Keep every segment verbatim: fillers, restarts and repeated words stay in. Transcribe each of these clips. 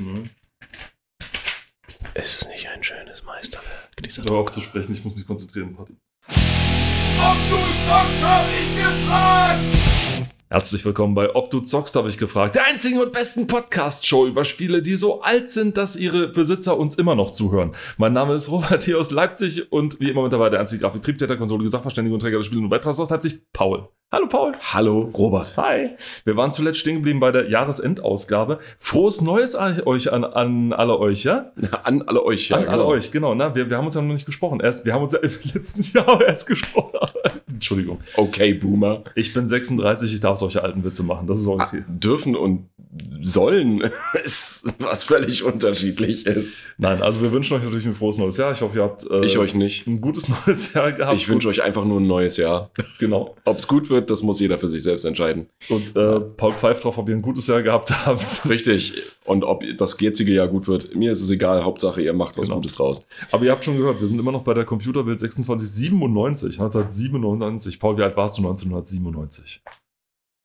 Ne? Es ist nicht ein schönes Meisterwerk. Ich höre auf zu sprechen, ich muss mich konzentrieren, Patti. Ob du zockst, hab ich gefragt! Herzlich willkommen bei Ob du zockst, habe ich gefragt. Der einzigen und besten Podcast-Show über Spiele, die so alt sind, dass ihre Besitzer uns immer noch zuhören. Mein Name ist Robert hier aus Leipzig und wie immer mit dabei der einzige Grafiktriebtäterkonsole, Sachverständige und Träger des Spiele und Beitragshost hat sich Paul. Hallo Paul. Hallo Robert. Hi. Wir waren zuletzt stehen geblieben bei der Jahresendausgabe. Frohes Neues an euch, an, an alle euch, ja? ja? An alle euch, ja. An genau. alle euch, genau. Na, wir, wir haben uns ja noch nicht gesprochen. Erst, wir haben uns ja im letzten Jahr erst gesprochen. Entschuldigung. Okay, Boomer. Ich bin sechsunddreißig, ich darf solche alten Witze machen. Das ist auch okay. Dürfen und sollen ist was völlig unterschiedlich ist. Nein, also wir wünschen euch natürlich ein frohes neues Jahr. Ich hoffe, ihr habt äh, ich euch nicht. ein gutes neues Jahr gehabt. Ich wünsche euch einfach nur ein neues Jahr. Genau. Ob es gut wird, das muss jeder für sich selbst entscheiden. Und äh, Paul pfeift drauf, ob ihr ein gutes Jahr gehabt habt. Richtig. Und ob das jetzige Jahr gut wird, mir ist es egal. Hauptsache, ihr macht was genau. Gutes draus. Aber ihr habt schon gehört, wir sind immer noch bei der Computerbild sechsundzwanzig siebenundneunzig. neunzehnhundertsiebenundneunzig. Paul, wie alt warst du neunzehnhundertsiebenundneunzig?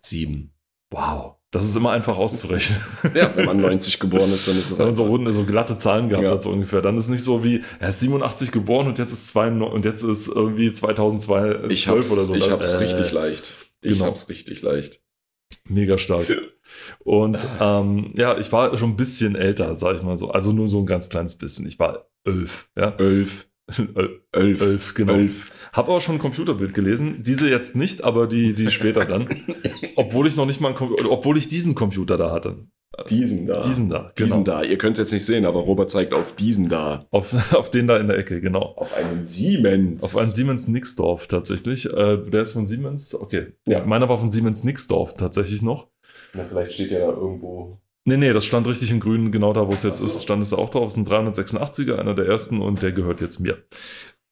Sieben. Wow. Das ist immer einfach auszurechnen. Ja, wenn man neunzig geboren ist, dann ist das. Wenn man so runde, so glatte Zahlen gehabt ja. hat, so ungefähr. Dann ist nicht so wie, er ist siebenundachtzig geboren und jetzt ist zweiundneunzig, und jetzt ist irgendwie zweitausendzwölf ich hab's, oder so. Ich hab's äh, richtig leicht. Ich genau. hab's richtig leicht. Mega stark. Und ähm, ja, ich war schon ein bisschen älter, sag ich mal so. Also nur so ein ganz kleines bisschen. Ich war elf. Ja? Elf. Elf. Elf, genau. Elf. Habe aber schon ein Computerbild gelesen. Diese jetzt nicht, aber die, die später dann. Obwohl ich noch nicht mal ein Kom- obwohl ich diesen Computer da hatte. Diesen da. Diesen da, genau. Diesen da. Ihr könnt es jetzt nicht sehen, aber Robert zeigt auf diesen da. Auf, auf den da in der Ecke, genau. Auf einen Siemens. Auf einen Siemens Nixdorf tatsächlich. Äh, der ist von Siemens, okay. Ja. Meiner war von Siemens Nixdorf tatsächlich noch. Na, vielleicht steht der da irgendwo... Nee, nee, das stand richtig in grün, genau da, wo es jetzt so. ist, stand es da auch drauf. Es ist ein dreihundertsechsundachtziger, einer der ersten und der gehört jetzt mir.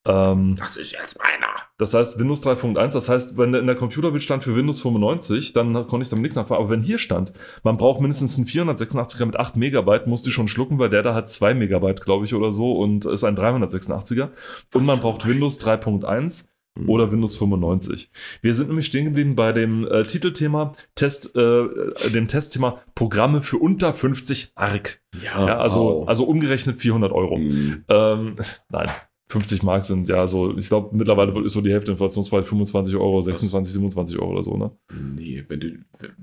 Ähm, das ist jetzt meiner. Das heißt Windows drei Punkt eins, das heißt, wenn in der Computerbild stand für Windows fünfundneunzig, dann konnte ich damit nichts nachfahren. Aber wenn hier stand, man braucht mindestens einen vierhundertsechsundachtziger mit acht Megabyte, musste ich schon schlucken, weil der da hat zwei Megabyte, glaube ich, oder so und ist ein dreihundertsechsundachtziger. Und man braucht Windows drei Punkt eins. Oder Windows fünfundneunzig. Wir sind nämlich stehen geblieben bei dem äh, Titelthema, Test, äh, dem Testthema Programme für unter fünfzig Mark. Ja, ja also, wow. also umgerechnet vierhundert Euro. Mhm. Ähm, nein, fünfzig Mark sind ja so, ich glaube mittlerweile ist so die Hälfte Inflationspreis fünfundzwanzig Euro, sechsundzwanzig, siebenundzwanzig Euro oder so, ne? Nee, wenn du,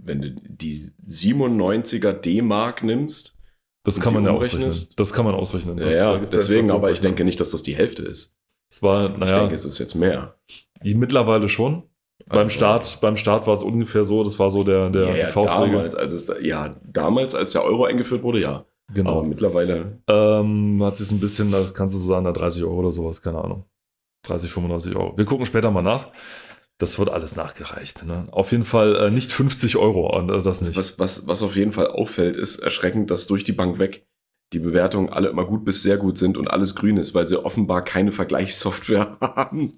wenn du die siebenundneunziger D-Mark nimmst. Das kann man ja ausrechnen. Das kann man ausrechnen. Das, ja, ja, deswegen, aber ich denke nicht, dass das die Hälfte ist. Es war, naja, ich denke, es ist jetzt mehr. Mittlerweile schon. Also beim Start, beim Start war es ungefähr so, das war so der, der, ja, ja, die Faustregel. Damals, als es da, ja, damals, als der Euro eingeführt wurde, ja. Genau. Aber mittlerweile. Ähm, hat sich ein bisschen, das kannst du so sagen, da dreißig Euro oder sowas, keine Ahnung. dreißig, fünfunddreißig Euro. Wir gucken später mal nach. Das wird alles nachgereicht. Ne? Auf jeden Fall äh, nicht fünfzig Euro, äh, das nicht. Was, was, was auf jeden Fall auffällt, ist erschreckend, dass durch die Bank weg die Bewertungen alle immer gut bis sehr gut sind und alles grün ist, weil sie offenbar keine Vergleichssoftware haben.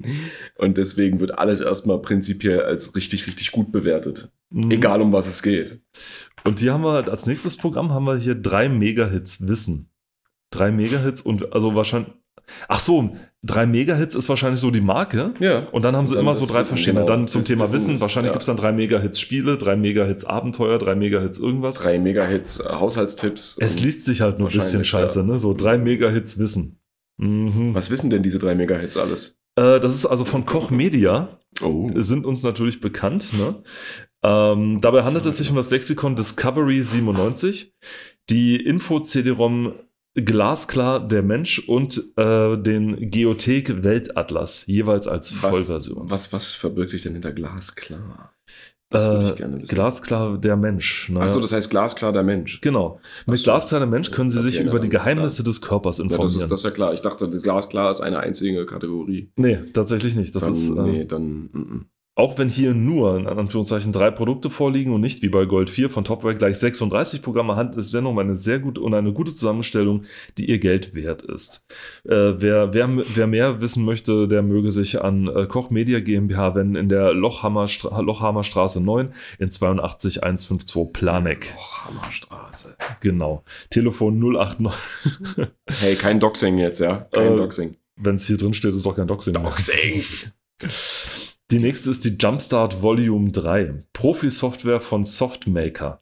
Und deswegen wird alles erstmal prinzipiell als richtig, richtig gut bewertet. Mhm. Egal, um was es geht. Und hier haben wir als nächstes Programm haben wir hier drei Megahits Wissen. Drei Megahits und also wahrscheinlich... Ach so, drei Megahits ist wahrscheinlich so die Marke. Ja. Und dann haben sie dann immer so drei verschiedene. Genau. Dann zum das Thema Wissen, Wissen ist, wahrscheinlich ja. gibt es dann drei Megahits Spiele, drei Megahits Abenteuer, drei Megahits irgendwas. Drei Megahits Haushaltstipps. Es liest sich halt nur ein bisschen scheiße, ja. ne? So drei Megahits Wissen. Mhm. Was wissen denn diese drei Megahits alles? Äh, das ist also von Koch Media. Oh. Sind uns natürlich bekannt. Ne? Ähm, dabei handelt es sich um das Lexikon Discovery siebenundneunzig. Die Info-C D-ROM Glasklar, der Mensch und äh, den Geothek-Weltatlas, jeweils als Vollversion. Was, was, was verbirgt sich denn hinter Glasklar? Das würde ich gerne wissen. Glasklar, der Mensch. Naja. Achso, das heißt Glasklar, der Mensch. Genau. Mit so. Glasklar, der Mensch können Sie sich okay, über die Geheimnisse des Körpers informieren. Ja, das, ist, das ist ja klar. Ich dachte, Glasklar ist eine einzige Kategorie. Nee, tatsächlich nicht. Das dann, ist, äh, nee, dann... M-m. Auch wenn hier nur in Anführungszeichen drei Produkte vorliegen und nicht wie bei Gold vier von Topware gleich sechsunddreißig Programme, handelt es dennoch um eine sehr gute und eine gute Zusammenstellung, die ihr Geld wert ist. Äh, wer, wer, wer mehr wissen möchte, der möge sich an äh, Koch Media GmbH wenden in der Lochhammer Stra- Lochhammer Straße neun in zweiundachtzig eins fünfzig zwei Planegg. Lochhammer Straße. Genau. Telefon null acht neun. Hey, kein Doxing jetzt, ja? Kein äh, Doxing. Wenn es hier drin steht, ist doch kein Doxing. Doxing! Die nächste ist die Jumpstart Volume drei, Profi-Software von Softmaker.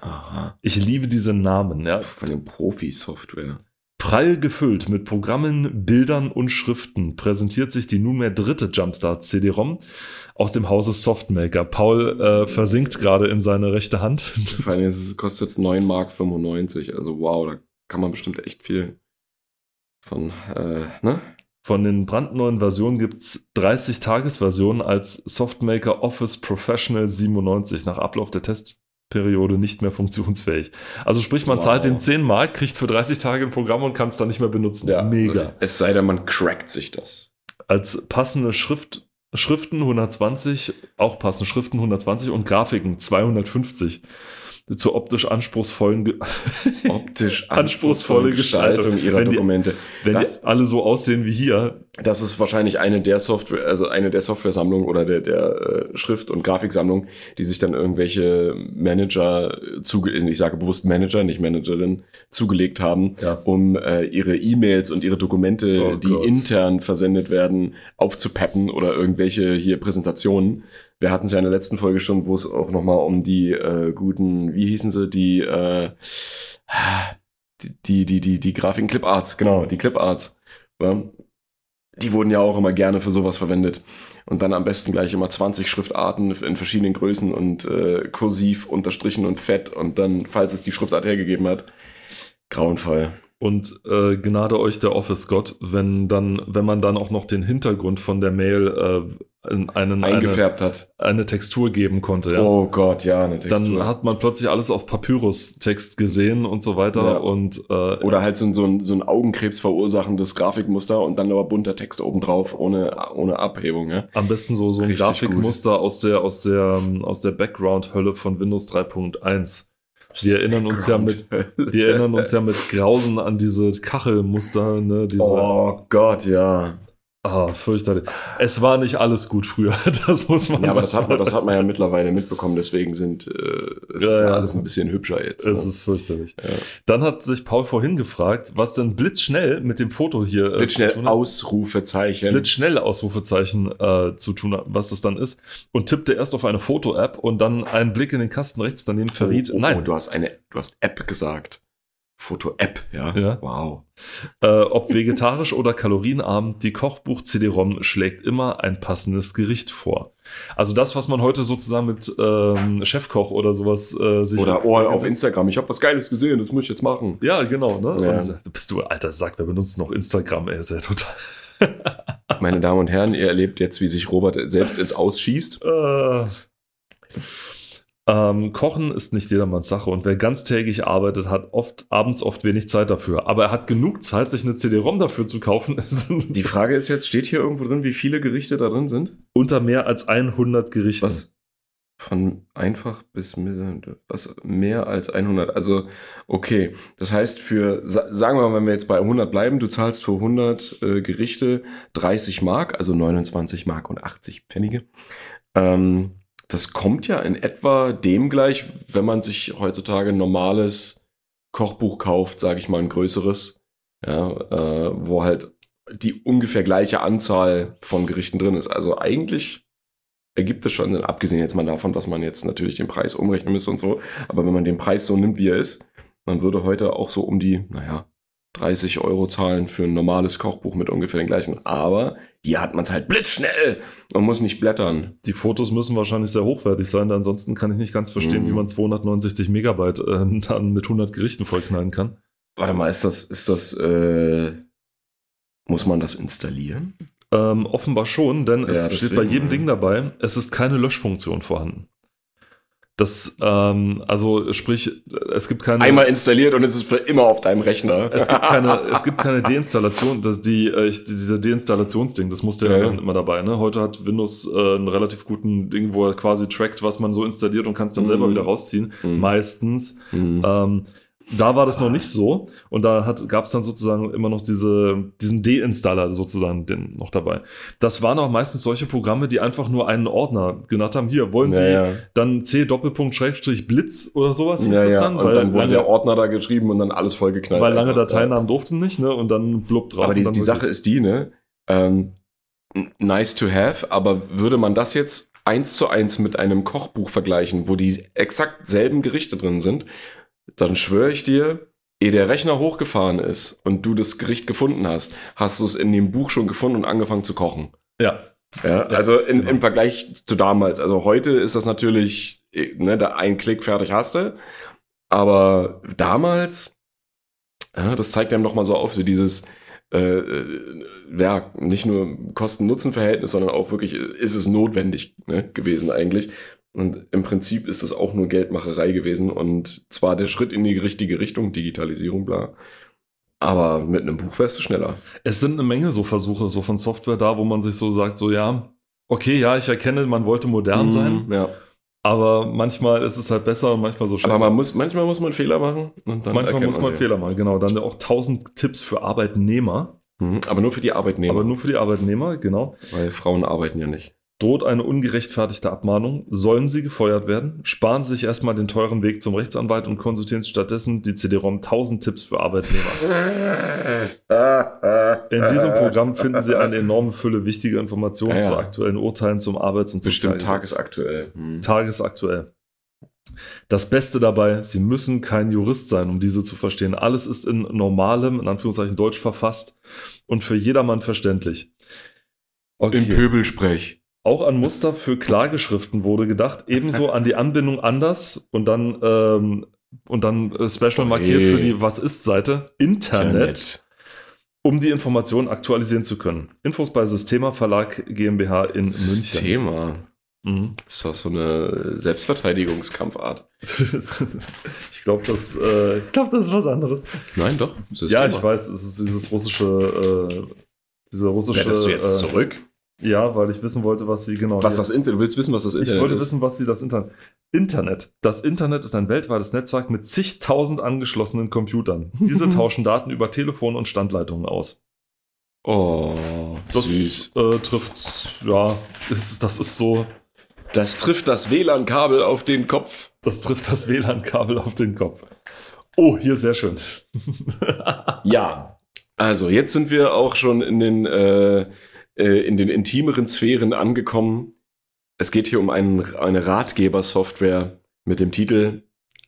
Aha. Ich liebe diese Namen, ja. Von den Profi-Software. Prall gefüllt mit Programmen, Bildern und Schriften präsentiert sich die nunmehr dritte Jumpstart-C D-ROM aus dem Hause Softmaker. Paul äh, versinkt gerade in seine rechte Hand. Vor allem, es kostet neun Mark fünfundneunzig. Also wow, da kann man bestimmt echt viel von, äh, ne? Von den brandneuen Versionen gibt es dreißig-Tages-Versionen als Softmaker Office Professional siebenundneunzig. Nach Ablauf der Testperiode nicht mehr funktionsfähig. Also sprich, man wow. zahlt den zehn Mark, kriegt für dreißig Tage ein Programm und kann es dann nicht mehr benutzen. Ja, mega. Es sei denn, man crackt sich das. Als passende Schrift, Schriften hundertzwanzig, auch passende Schriften hundertzwanzig und Grafiken zweihundertfünfzig. Zur optisch anspruchsvollen Ge- optisch anspruchsvolle Gestaltung, Gestaltung ihrer wenn die, Dokumente. Wenn das, die alle so aussehen wie hier. Das ist wahrscheinlich eine der Software, also eine der Software-Sammlungen oder der, der äh, Schrift- und Grafiksammlung, die sich dann irgendwelche Manager, zuge- ich sage bewusst Manager, nicht Managerin, zugelegt haben, ja. um äh, ihre E-Mails und ihre Dokumente, oh, die Gott. intern versendet werden, aufzupeppen oder irgendwelche hier Präsentationen. Wir hatten es ja in der letzten Folge schon, wo es auch nochmal um die äh, guten, wie hießen sie, die, äh, die, die, die, die Grafiken Clip Arts, genau, die Clip Arts. Ja? Die wurden ja auch immer gerne für sowas verwendet. Und dann am besten gleich immer zwanzig Schriftarten in verschiedenen Größen und äh, kursiv, unterstrichen und fett und dann, falls es die Schriftart hergegeben hat, grauenvoll. Und äh, Gnade euch der Office-Gott, wenn dann, wenn man dann auch noch den Hintergrund von der Mail äh, in einen, eingefärbt eine, hat, eine Textur geben konnte. Ja. Oh Gott, ja, eine Textur. Dann hat man plötzlich alles auf Papyrus-Text gesehen und so weiter. Ja. Und, äh, Oder halt so, so, ein, so ein Augenkrebs verursachendes Grafikmuster und dann aber bunter Text obendrauf, ohne, ohne Abhebung. Ja? Am besten so, so ein richtig Grafikmuster gut. aus der, aus der, aus der Background-Hölle von Windows drei Punkt eins. Wir erinnern uns ja mit, wir erinnern uns ja mit Grausen an diese Kachelmuster, ne? Diese, oh Gott, ja. Ah, fürchterlich. Es war nicht alles gut früher, das muss man ja, aber das hat, man, das hat man ja mittlerweile mitbekommen, deswegen sind, äh, es ja, ist ja alles ein bisschen hübscher jetzt. Es ne? ist fürchterlich. Ja. Dann hat sich Paul vorhin gefragt, was denn blitzschnell mit dem Foto hier äh, blitzschnell zu tun hat. Ausrufezeichen. Blitzschnell Ausrufezeichen äh, zu tun hat, was das dann ist. Und tippte erst auf eine Foto-App und dann einen Blick in den Kasten rechts daneben verriet. Oh, oh, nein. Oh, du hast eine, du hast App gesagt. Foto-App, ja? ja. Wow. Äh, ob vegetarisch oder kalorienarm, die Kochbuch-C D-ROM schlägt immer ein passendes Gericht vor. Also das, was man heute sozusagen mit ähm, Chefkoch oder sowas äh, sich... Oder oh, auf Instagram, ich habe was Geiles gesehen, das muss ich jetzt machen. Ja, genau. Ne? Ja. Und, bist du, alter Sack, wir benutzen noch Instagram, ey, ist ja total... Meine Damen und Herren, ihr erlebt jetzt, wie sich Robert selbst ins Ausschießt. Äh... Ähm, Kochen ist nicht jedermanns Sache und wer ganztägig arbeitet, hat oft abends oft wenig Zeit dafür. Aber er hat genug Zeit, sich eine C D-ROM dafür zu kaufen. Die Frage ist jetzt, steht hier irgendwo drin, wie viele Gerichte da drin sind? Unter mehr als hundert Gerichten. Was? Von einfach bis was mehr als hundert. Also okay, das heißt für, sagen wir mal, wenn wir jetzt bei hundert bleiben, du zahlst für hundert äh, Gerichte dreißig Mark, also neunundzwanzig Mark und achtzig Pfennige. Ähm, Das kommt ja in etwa dem gleich, wenn man sich heutzutage ein normales Kochbuch kauft, sage ich mal ein größeres, ja, äh, wo halt die ungefähr gleiche Anzahl von Gerichten drin ist. Also eigentlich ergibt es schon Sinn, abgesehen jetzt mal davon, dass man jetzt natürlich den Preis umrechnen müsste und so. Aber wenn man den Preis so nimmt, wie er ist, man würde heute auch so um die, naja, dreißig Euro zahlen für ein normales Kochbuch mit ungefähr den gleichen. Aber hier hat man es halt blitzschnell und muss nicht blättern. Die Fotos müssen wahrscheinlich sehr hochwertig sein, denn ansonsten kann ich nicht ganz verstehen, mm. wie man zweihundertneunundsechzig Megabyte äh, dann mit hundert Gerichten vollknallen kann. Warte mal, ist das, ist das, äh, muss man das installieren? Ähm, offenbar schon, denn es ja, steht deswegen, bei jedem ja. Ding dabei, es ist keine Löschfunktion vorhanden. Das, ähm, also sprich, es gibt keine... Einmal installiert und es ist für immer auf deinem Rechner. Es gibt keine, es gibt keine Deinstallation, das die, äh, dieser Deinstallationsding, das musste ja, ja immer dabei, ne? Heute hat Windows äh, einen relativ guten Ding, wo er quasi trackt, was man so installiert und kann es dann mhm. selber wieder rausziehen, mhm. meistens. Mhm. Ähm, da war das noch nicht so und da gab es dann sozusagen immer noch diese, diesen Deinstaller sozusagen den noch dabei. Das waren auch meistens solche Programme, die einfach nur einen Ordner genannt haben. Hier, wollen naja. Sie dann C-Doppelpunkt-Blitz oder sowas hieß naja. das dann? Und weil dann wurde der Ordner da geschrieben und dann alles vollgeknallt. Weil lange Dateinamen ja. durften nicht, ne? Und dann blub drauf. Aber die, die Sache ist die, ne? Ähm, nice to have, aber würde man das jetzt eins zu eins mit einem Kochbuch vergleichen, wo die exakt selben Gerichte drin sind, dann schwöre ich dir, ehe der Rechner hochgefahren ist und du das Gericht gefunden hast, hast du es in dem Buch schon gefunden und angefangen zu kochen. Ja. Ja, also in, genau. Im Vergleich zu damals. Also heute ist das natürlich, ne, da ein Klick, fertig hast du. Aber damals, ja, das zeigt einem nochmal so auf, so dieses, äh, ja, nicht nur Kosten-Nutzen-Verhältnis, sondern auch wirklich, ist es notwendig, ne, gewesen eigentlich. Und im Prinzip ist das auch nur Geldmacherei gewesen. Und zwar der Schritt in die richtige Richtung, Digitalisierung, bla. Aber mit einem Buch wärst du schneller. Es sind eine Menge so Versuche so von Software da, wo man sich so sagt, so ja, okay, ja, ich erkenne, man wollte modern mm, sein. Ja. Aber manchmal ist es halt besser und manchmal so schlecht. Aber man muss, manchmal muss man Fehler machen. Und dann manchmal muss man, man Fehler machen, genau. Dann auch tausend Tipps für Arbeitnehmer. Mhm, aber nur für die Arbeitnehmer. Aber nur für die Arbeitnehmer, genau. Weil Frauen arbeiten ja nicht. Droht eine ungerechtfertigte Abmahnung, sollen sie gefeuert werden, sparen sie sich erstmal den teuren Weg zum Rechtsanwalt und konsultieren stattdessen die C D-ROM tausend Tipps für Arbeitnehmer. In diesem Programm finden Sie eine enorme Fülle wichtiger Informationen, ja, ja, zu aktuellen Urteilen zum Arbeits- und Sozialgesetz. Bestimmt tagesaktuell. Hm. Tagesaktuell. Das Beste dabei, Sie müssen kein Jurist sein, um diese zu verstehen. Alles ist in normalem, in Anführungszeichen, Deutsch verfasst und für jedermann verständlich. Okay. In Pöbelsprech. Auch an Muster für Klageschriften wurde gedacht, ebenso an die Anbindung anders und dann, ähm, und dann special markiert hey. für die Was-ist-Seite Internet, Internet, um die Informationen aktualisieren zu können. Infos bei Systema Verlag GmbH in Systema. München. Systema? Ist das so eine Selbstverteidigungskampfart? Ich glaube, das, äh, ich glaub, das ist was anderes. Nein, doch. Systema. Ja, ich weiß, es ist dieses russische... Äh, diese russische Werdest du jetzt äh, zurück? Ja, weil ich wissen wollte, was sie genau... Was das Internet, du willst wissen, was das Internet ist. Ich wollte ist. wissen, was sie das Internet... Internet. Das Internet ist ein weltweites Netzwerk mit zigtausend angeschlossenen Computern. Diese tauschen Daten über Telefon und Standleitungen aus. Oh, das süß. Äh, trifft's, ja, ist, das ist so... Das trifft das W L A N-Kabel auf den Kopf. Das trifft das W L A N-Kabel auf den Kopf. Oh, hier sehr schön. Ja, also jetzt sind wir auch schon in den... Äh, in den intimeren Sphären angekommen. Es geht hier um einen, eine Ratgeber-Software mit dem Titel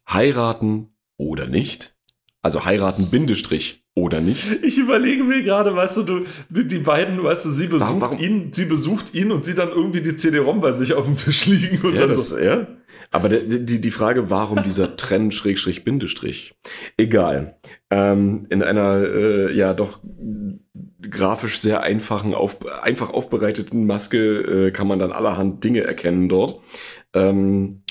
Heiraten oder nicht? Also Heiraten Bindestrich oder nicht? Ich überlege mir gerade, weißt du, du die, die beiden, weißt du, sie besucht warum, warum? ihn, sie besucht ihn und sie dann irgendwie die C D-ROM bei sich auf dem Tisch liegen und ja, dann das, so. Ja. Aber die, die, die Frage, warum dieser Trenn Schrägstrich Bindestrich? Egal. Ähm, in einer, äh, ja doch... grafisch sehr einfachen, auf, einfach aufbereiteten Maske äh, kann man dann allerhand Dinge erkennen dort. Ähm,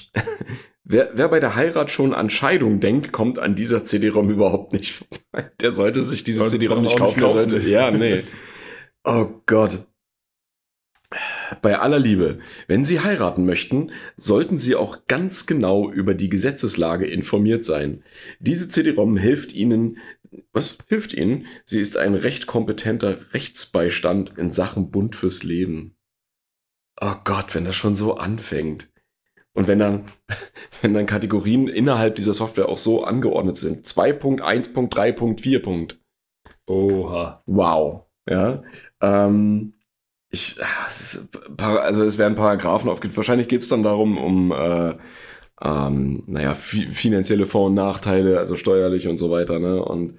wer, wer bei der Heirat schon an Scheidung denkt, kommt an dieser C D-ROM überhaupt nicht vorbei. Der sollte sich diese sollte C D-ROM nicht kaufen. Nicht sollte, ja, nee. Oh Gott. Bei aller Liebe, wenn Sie heiraten möchten, sollten Sie auch ganz genau über die Gesetzeslage informiert sein. Diese C D-ROM hilft Ihnen, was hilft Ihnen? Sie ist ein recht kompetenter Rechtsbeistand in Sachen Bund fürs Leben. Oh Gott, wenn das schon so anfängt. Und wenn dann, wenn dann Kategorien innerhalb dieser Software auch so angeordnet sind. zwei Punkt eins Punkt drei Punkt vier. Oha. Wow. Ja, ähm... Ich, also es werden Paragraphen aufgeführt. Wahrscheinlich geht es dann darum, um äh, ähm, naja, fi- finanzielle Vor- und Nachteile, also steuerlich und so weiter. Ne? Und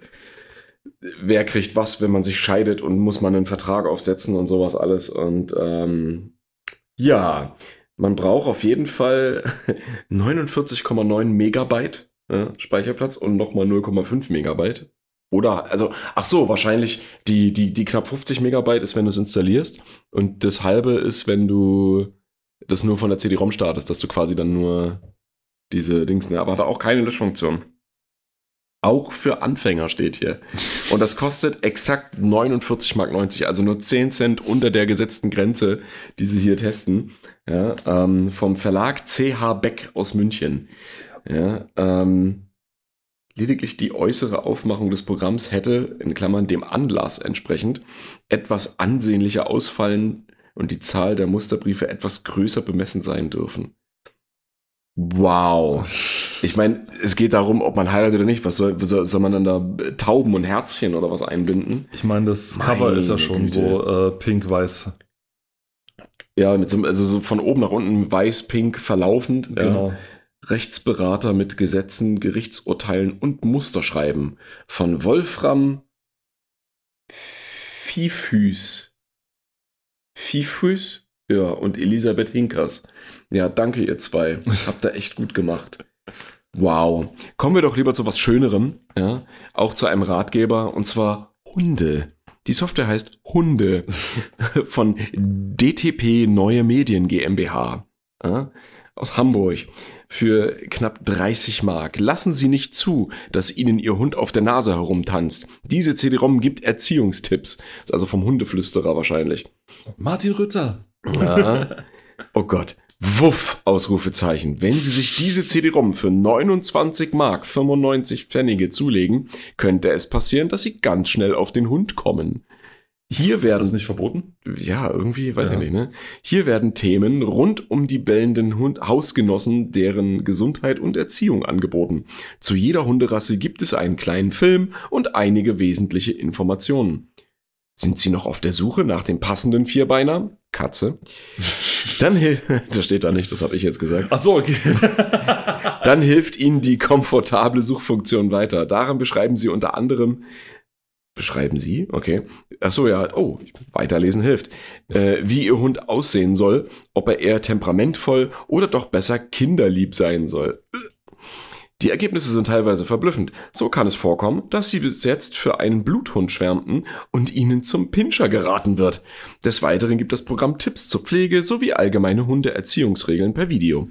wer kriegt was, wenn man sich scheidet und muss man einen Vertrag aufsetzen und sowas alles. Und ähm, ja, man braucht auf jeden Fall neunundvierzig Komma neun Megabyte äh, Speicherplatz und nochmal null Komma fünf Megabyte. Oder, also, ach so, wahrscheinlich die, die, die knapp fünfzig Megabyte ist, wenn du es installierst. Und das halbe ist, wenn du das nur von der C D-ROM startest, dass du quasi dann nur diese Dings, ne? Aber hat auch keine Löschfunktion. Auch für Anfänger steht hier. Und das kostet exakt neunundvierzig Mark neunzig, also nur zehn Cent unter der gesetzten Grenze, die sie hier testen. Ja, ähm, vom Verlag C H Beck aus München. Ja, ähm. Lediglich die äußere Aufmachung des Programms hätte, in Klammern dem Anlass entsprechend, etwas ansehnlicher ausfallen und die Zahl der Musterbriefe etwas größer bemessen sein dürfen. Wow. Ich meine, es geht darum, ob man heiratet oder nicht. Was soll, soll man dann da Tauben und Herzchen oder was einbinden? Ich meine, das Cover ist ja schon so äh, pink-weiß. Ja, mit so, also so von oben nach unten weiß-pink verlaufend. Genau. Ja. Rechtsberater mit Gesetzen, Gerichtsurteilen und Musterschreiben von Wolfram Fifus. Fifus? Ja, und Elisabeth Hinkers. Ja, danke ihr zwei. Habt da echt gut gemacht. Wow. Kommen wir doch lieber zu was Schönerem. Ja? Auch zu einem Ratgeber, und zwar Hunde. Die Software heißt Hunde von D T P Neue Medien GmbH. Ja? Aus Hamburg. Für knapp dreißig Mark. Lassen Sie nicht zu, dass Ihnen Ihr Hund auf der Nase herumtanzt. Diese C D-ROM gibt Erziehungstipps. Das ist also vom Hundeflüsterer wahrscheinlich. Martin Rütter. Ja. Oh Gott. Wuff, Ausrufezeichen. Wenn Sie sich diese C D-ROM für neunundzwanzig Mark fünfundneunzig Pfennige zulegen, könnte es passieren, dass Sie ganz schnell auf den Hund kommen. Hier werden, ist das nicht verboten? Ja, irgendwie, weiß ja. ich nicht, ne? Hier werden Themen rund um die bellenden Hund- Hausgenossen, deren Gesundheit und Erziehung angeboten. Zu jeder Hunderasse gibt es einen kleinen Film und einige wesentliche Informationen. Sind Sie noch auf der Suche nach dem passenden Vierbeiner? Katze. Dann hilft, das steht da nicht, das habe ich jetzt gesagt. Ach so, okay. Dann hilft Ihnen die komfortable Suchfunktion weiter. Darin beschreiben Sie unter anderem Beschreiben Sie? Okay. Ach so, ja. Oh, weiterlesen hilft. Äh, wie Ihr Hund aussehen soll, ob er eher temperamentvoll oder doch besser kinderlieb sein soll. Die Ergebnisse sind teilweise verblüffend. So kann es vorkommen, dass Sie bis jetzt für einen Bluthund schwärmten und Ihnen zum Pinscher geraten wird. Des Weiteren gibt das Programm Tipps zur Pflege sowie allgemeine Hundeerziehungsregeln per Video.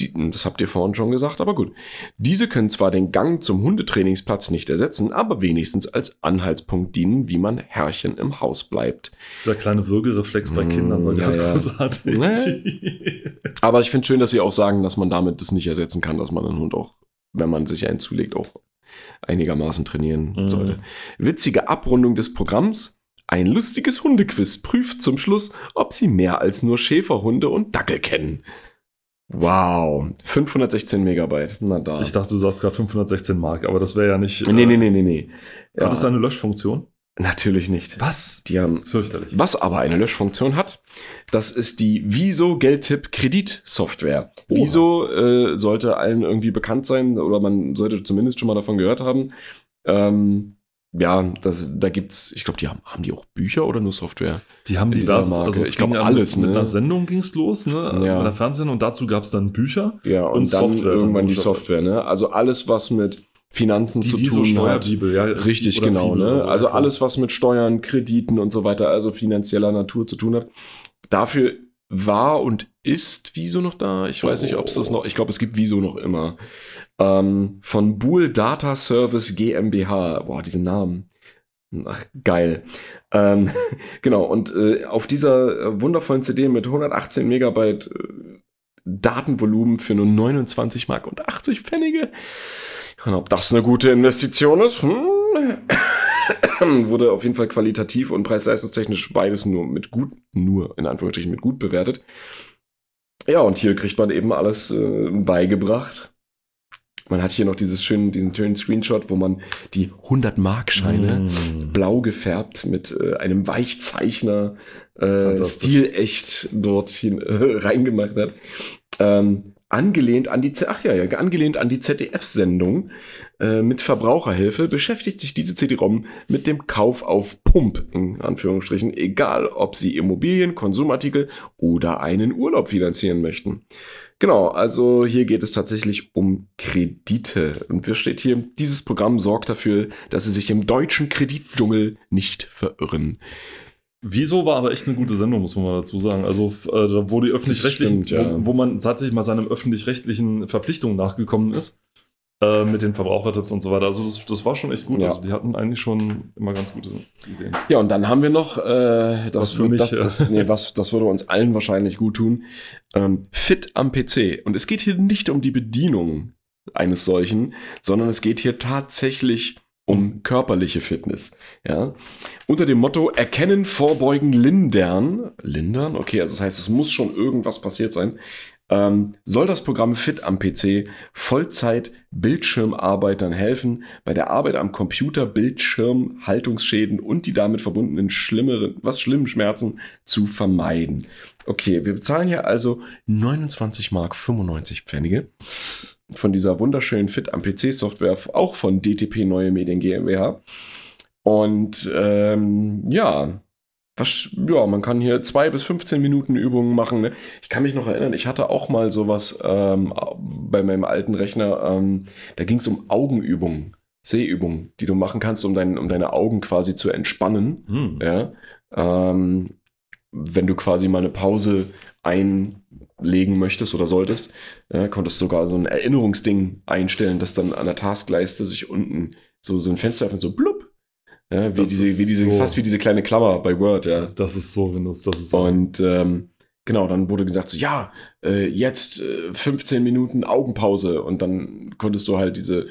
Die, das habt ihr vorhin schon gesagt, aber gut. Diese können zwar den Gang zum Hundetrainingsplatz nicht ersetzen, aber wenigstens als Anhaltspunkt dienen, wie man Herrchen im Haus bleibt. Dieser kleine Würgereflex bei mmh, Kindern war ja, gerade ja. großartig. Nee. Aber ich finde schön, dass sie auch sagen, dass man damit das nicht ersetzen kann, dass man einen Hund auch, wenn man sich einen zulegt, auch einigermaßen trainieren mmh. sollte. Witzige Abrundung des Programms. Ein lustiges Hundequiz prüft zum Schluss, ob sie mehr als nur Schäferhunde und Dackel kennen. Wow, fünfhundertsechzehn Megabyte. Na da. Ich dachte, du sagst gerade fünfhundertsechzehn Mark, aber das wäre ja nicht. Nee, äh, nee, nee, nee, nee. Ja. Hat das eine Löschfunktion? Natürlich nicht. Was? Die haben. Fürchterlich. Was aber eine Löschfunktion hat, das ist die Wieso-Geldtipp-Kredit-Software. Oha. Wieso äh, sollte allen irgendwie bekannt sein, oder man sollte zumindest schon mal davon gehört haben. Ähm. Ja, das, da gibt's, ich glaube, die haben, haben die auch Bücher oder nur Software? Die haben diverse, also ich glaube ja alles, mit, ne? Mit einer Sendung ging's los, ne? Ja. Mit der Fernsehen, und dazu gab's dann Bücher. Ja, und, und dann Software, irgendwann dann die Software, ne? Also alles, was mit Finanzen die zu Wieso tun Steuerbibel, hat. Ja, richtig, genau, ne? So also alles, was mit Steuern, Krediten und so weiter, also finanzieller Natur zu tun hat. Dafür war und ist Wieso noch da? Ich weiß oh. nicht, ob es das noch, ich glaube, es gibt Wieso noch immer. Von Bool Data Service GmbH. Boah, diese Namen. Ach, geil. Ähm, genau, und äh, auf dieser wundervollen C D mit hundertachtzehn Megabyte äh, Datenvolumen für nur neunundzwanzig Mark und achtzig Pfennige. Und ob das eine gute Investition ist? Hm? Wurde auf jeden Fall qualitativ und preis-leistungstechnisch beides nur mit gut, nur in Anführungsstrichen mit gut bewertet. Ja, und hier kriegt man eben alles äh, beigebracht. Man hat hier noch dieses schönen, diesen schönen Screenshot, wo man die hundert Mark Scheine mm. blau gefärbt mit äh, einem Weichzeichner äh, stilecht dorthin äh, reingemacht hat. Ähm, angelehnt an die, ach ja, ja, angelehnt an die Z D F-Sendung äh, mit Verbraucherhilfe beschäftigt sich diese C D-ROM mit dem Kauf auf Pump, in Anführungsstrichen, egal ob Sie Immobilien, Konsumartikel oder einen Urlaub finanzieren möchten. Genau, also hier geht es tatsächlich um Kredite. Und wir steht hier, dieses Programm sorgt dafür, dass Sie sich im deutschen Kreditdschungel nicht verirren. Wieso war aber echt eine gute Sendung, muss man mal dazu sagen. Also da wo die öffentlich-rechtlichen, stimmt, ja. wo, wo man tatsächlich mal seinen öffentlich-rechtlichen Verpflichtungen nachgekommen ist, äh, mit den Verbrauchertipps und so weiter. Also das, das war schon echt gut. Ja. Also die hatten eigentlich schon immer ganz gute Ideen. Ja, und dann haben wir noch, äh, das, was für mich, das, das, nee, was, das würde uns allen wahrscheinlich gut tun. Ähm, Fit am P C. Und es geht hier nicht um die Bedienung eines solchen, sondern es geht hier tatsächlich um körperliche Fitness. Ja? Unter dem Motto Erkennen, Vorbeugen, Lindern. Lindern? Okay, also das heißt, es muss schon irgendwas passiert sein. Ähm, soll das Programm Fit am P C Vollzeit-Bildschirmarbeitern helfen, bei der Arbeit am Computer Bildschirm, Haltungsschäden und die damit verbundenen schlimmeren, was schlimmen Schmerzen zu vermeiden? Okay, wir bezahlen hier also neunundzwanzig Mark fünfundneunzig Pfennige von dieser wunderschönen Fit am P C Software, auch von D T P Neue Medien GmbH. Und ähm, ja, was, ja, man kann hier zwei bis fünfzehn Minuten Übungen machen. Ne? Ich kann mich noch erinnern, ich hatte auch mal sowas ähm, bei meinem alten Rechner. Ähm, da ging es um Augenübungen, Sehübungen, die du machen kannst, um, dein, um deine Augen quasi zu entspannen. Hm. Ja? Ähm, wenn du quasi mal eine Pause einlegen möchtest oder solltest, ja, konntest du sogar so ein Erinnerungsding einstellen, das dann an der Taskleiste sich unten so, so ein Fenster öffnet, so blub. Ja, wie diese, wie diese, so. Fast wie diese kleine Klammer bei Word, ja. Das ist so, Windows, das ist so. Und ähm, genau, dann wurde gesagt so, ja, äh, jetzt äh, fünfzehn Minuten Augenpause. Und dann konntest du halt diese,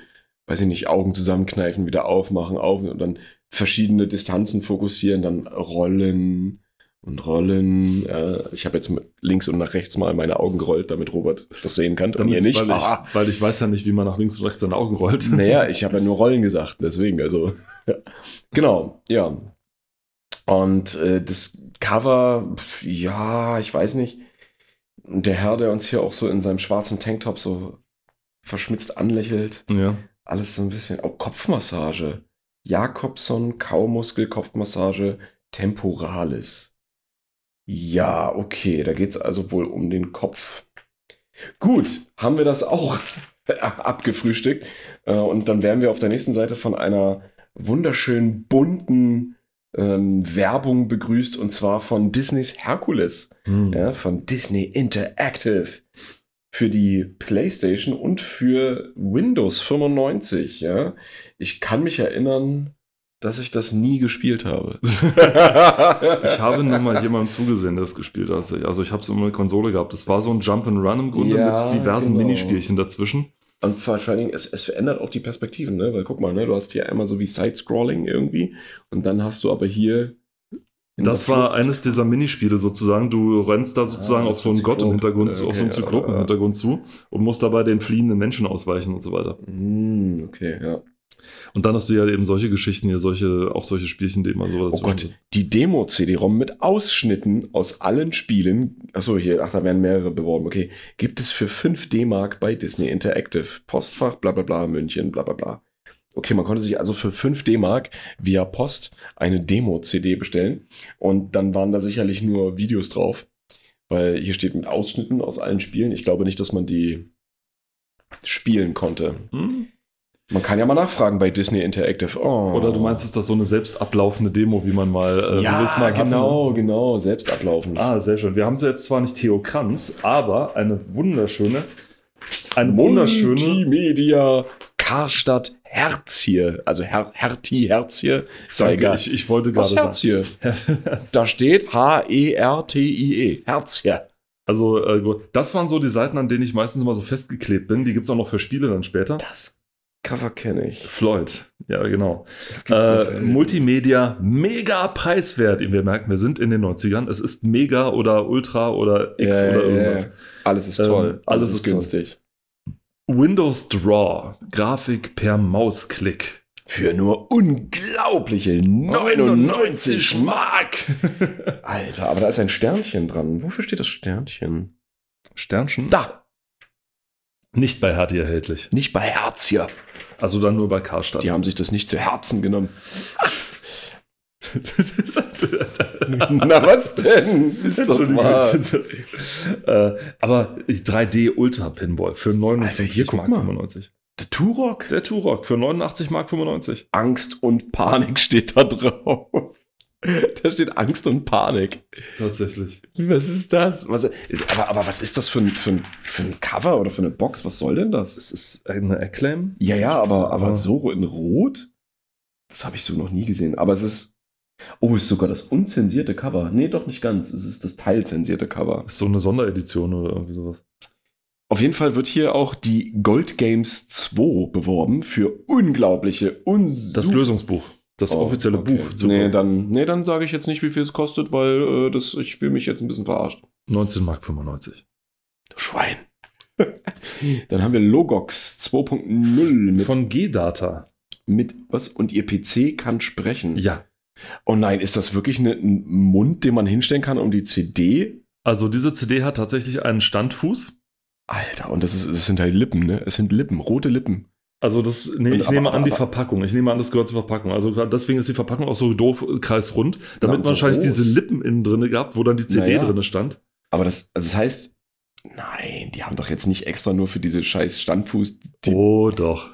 weiß ich nicht, Augen zusammenkneifen, wieder aufmachen, auf und dann verschiedene Distanzen fokussieren, dann rollen und rollen. Äh, ich habe jetzt mit links und nach rechts mal meine Augen gerollt, damit Robert das sehen kann. Damit, und ihr nicht. Weil ich, ah. weil ich weiß ja nicht, wie man nach links und rechts seine Augen rollt. Naja, ich habe ja nur Rollen gesagt, deswegen, also... Ja. Genau, ja. Und äh, das Cover, ja, ich weiß nicht. Der Herr, der uns hier auch so in seinem schwarzen Tanktop so verschmitzt anlächelt. Ja. Alles so ein bisschen. Auch Kopfmassage. Jakobson, Kaumuskel, Kopfmassage, Temporalis. Ja, okay, da geht es also wohl um den Kopf. Gut, haben wir das auch abgefrühstückt. Äh, und dann wären wir auf der nächsten Seite von einer wunderschön bunten ähm, Werbung begrüßt, und zwar von Disneys Herkules, hm. ja, von Disney Interactive für die PlayStation und für Windows fünfundneunzig. Ja. Ich kann mich erinnern, dass ich das nie gespielt habe. Ich habe nur mal jemandem zugesehen, der es gespielt hat. Also ich habe es immer eine Konsole gehabt. Das war so ein Jump'n'Run im Grunde, ja, mit diversen genau. Minispielchen dazwischen. Und vor allen Dingen, es, es verändert auch die Perspektiven, ne? Weil guck mal, ne, du hast hier einmal so wie Side-Scrolling irgendwie, und dann hast du aber hier... Das war eines dieser Minispiele sozusagen. Du rennst da sozusagen ah, auf so einen Gott im Hintergrund zu, okay, auf so einen Zyklopen im ja, Hintergrund zu und musst dabei den fliehenden Menschen ausweichen und so weiter. Okay, ja. Und dann hast du ja eben solche Geschichten hier, solche, auch solche Spielchen, die immer so dazu. Oh Gott, sind. Die Demo-C D-ROM mit Ausschnitten aus allen Spielen. Achso, hier, ach, da werden mehrere beworben. Okay. Gibt es für fünf D-Mark bei Disney Interactive. Postfach, bla bla bla, München, bla bla bla. Okay, man konnte sich also für fünf D-Mark via Post eine Demo-C D bestellen. Und dann waren da sicherlich nur Videos drauf. Weil hier steht mit Ausschnitten aus allen Spielen. Ich glaube nicht, dass man die spielen konnte. Hm? Man kann ja mal nachfragen bei Disney Interactive. Oh. Oder du meinst, ist das so eine selbst ablaufende Demo, wie man mal... Äh, ja, mal genau, haben. genau, selbst ablaufend. Ah, sehr schön. Wir haben jetzt zwar nicht Theo Kranz, aber eine wunderschöne... Eine wunderschöne... Multimedia Karstadt Herzier. Also Her- Hertie Herzier. Danke, ich, ich wollte gerade sagen. Herzier? Da steht H E R T I E. Herzier. Also äh, das waren so die Seiten, an denen ich meistens immer so festgeklebt bin. Die gibt es auch noch für Spiele dann später. Das Cover kenne ich. Floyd, ja genau. Äh, Multimedia, mega preiswert. Wir merken, wir sind in den neunzigern. Es ist mega oder ultra oder X yeah, oder irgendwas. Yeah. Alles ist toll. Ähm, alles, alles ist günstig. Toll. Windows Draw, Grafik per Mausklick. Für nur unglaubliche neunundneunzig Mark. Alter, aber da ist ein Sternchen dran. Wofür steht das Sternchen? Sternchen? Da. Nicht bei Hertie erhältlich. Nicht bei Herzier. Also dann nur bei Karstadt. Die haben sich das nicht zu Herzen genommen. Na was denn? Ist doch mal. Das, äh, aber drei D Ultra Pinball für neunundfünfzig Mark fünfundneunzig. Der Turok? Der Turok für neunundachtzig Mark fünfundneunzig. Angst und Panik steht da drauf. Da steht Angst und Panik. Tatsächlich. Was ist das? Was, aber, aber was ist das für ein, für, ein, für ein Cover oder für eine Box? Was soll denn das? Ist es eine Acclaim? Ja, ja, aber, aber so in Rot? Das habe ich so noch nie gesehen. Aber es ist... Oh, ist sogar das unzensierte Cover. Nee, doch nicht ganz. Es ist das teilzensierte Cover. Ist so eine Sonderedition oder irgendwie sowas. Auf jeden Fall wird hier auch die Gold Games zwei beworben für unglaubliche... Uns- das Lösungsbuch. Das oh, offizielle okay. Buch. Zu nee, dann, nee, dann sage ich jetzt nicht, wie viel es kostet, weil äh, das, ich fühle mich jetzt ein bisschen verarscht. neunzehn Mark fünfundneunzig. Du Schwein. Dann haben wir Logox zwei Punkt null. Mit von G-Data. Mit was? Und ihr P C kann sprechen. Ja. Oh nein, ist das wirklich eine, ein Mund, den man hinstellen kann, um die C D? Also diese C D hat tatsächlich einen Standfuß. Alter, und das, ist, das sind halt Lippen, ne? Es sind Lippen, rote Lippen. Also das, nee, und ich aber, nehme an die aber, Verpackung. Ich nehme an, das gehört zur Verpackung. Also deswegen ist die Verpackung auch so doof kreisrund, damit man so wahrscheinlich groß. Diese Lippen innen drin gehabt, wo dann die C D naja. drin stand. Aber das, also das heißt, nein, die haben doch jetzt nicht extra nur für diese scheiß Standfuß. Die, oh doch.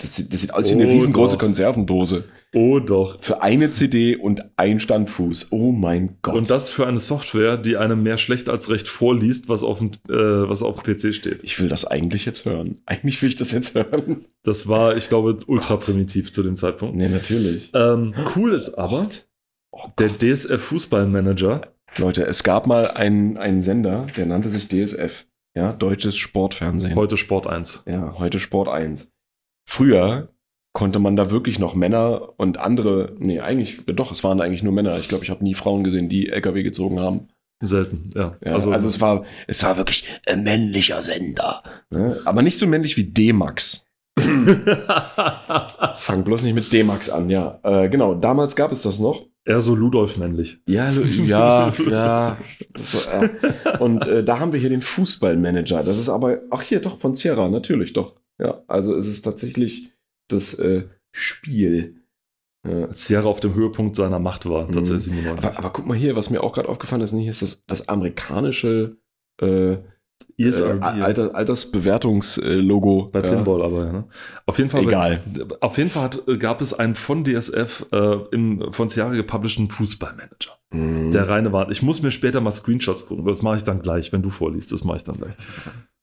Das, das sieht aus wie oh, eine riesengroße doch. Konservendose. Oh doch. Für eine C D und ein Standfuß. Oh mein Gott. Und das für eine Software, die einem mehr schlecht als recht vorliest, was auf dem, äh, was auf dem P C steht. Ich will das eigentlich jetzt hören. Eigentlich will ich das jetzt hören. Das war, ich glaube, ultra primitiv zu dem Zeitpunkt. Nee, natürlich. Ähm, cool ist aber oh der D S F-Fußballmanager. Leute, es gab mal einen, einen Sender, der nannte sich D S F. Ja, Deutsches Sportfernsehen. Heute Sport eins. Ja, heute Sport eins. Früher konnte man da wirklich noch Männer und andere, nee, eigentlich, doch, es waren eigentlich nur Männer. Ich glaube, ich habe nie Frauen gesehen, die L K W gezogen haben. Selten, ja. ja also, also es war, es war wirklich ein männlicher Sender. Ne? Aber nicht so männlich wie D-Max. Fang bloß nicht mit D-Max an, ja. Äh, genau, damals gab es das noch. Eher so Ludolf-männlich. Ja, so, ja, ja. So, ja. Und äh, da haben wir hier den Fußballmanager. Das ist aber, ach hier, doch, von Sierra, natürlich, doch. Ja, also es ist tatsächlich das äh, Spiel. Äh, Sierra auf dem Höhepunkt seiner Macht war, tatsächlich mhm. siebenundneunzig. Aber, aber guck mal hier, was mir auch gerade aufgefallen ist, hier ist das, das amerikanische äh, äh, Alter, Altersbewertungslogo. Bei Pinball ja. aber, ja. Ne? Auf jeden Fall, egal. Bei, auf jeden Fall hat, gab es einen von D S F, äh, im, von Sierra gepublishten Fußballmanager. Mhm. Der reine war. Ich muss mir später mal Screenshots gucken, das mache ich dann gleich, wenn du vorliest, das mache ich dann gleich.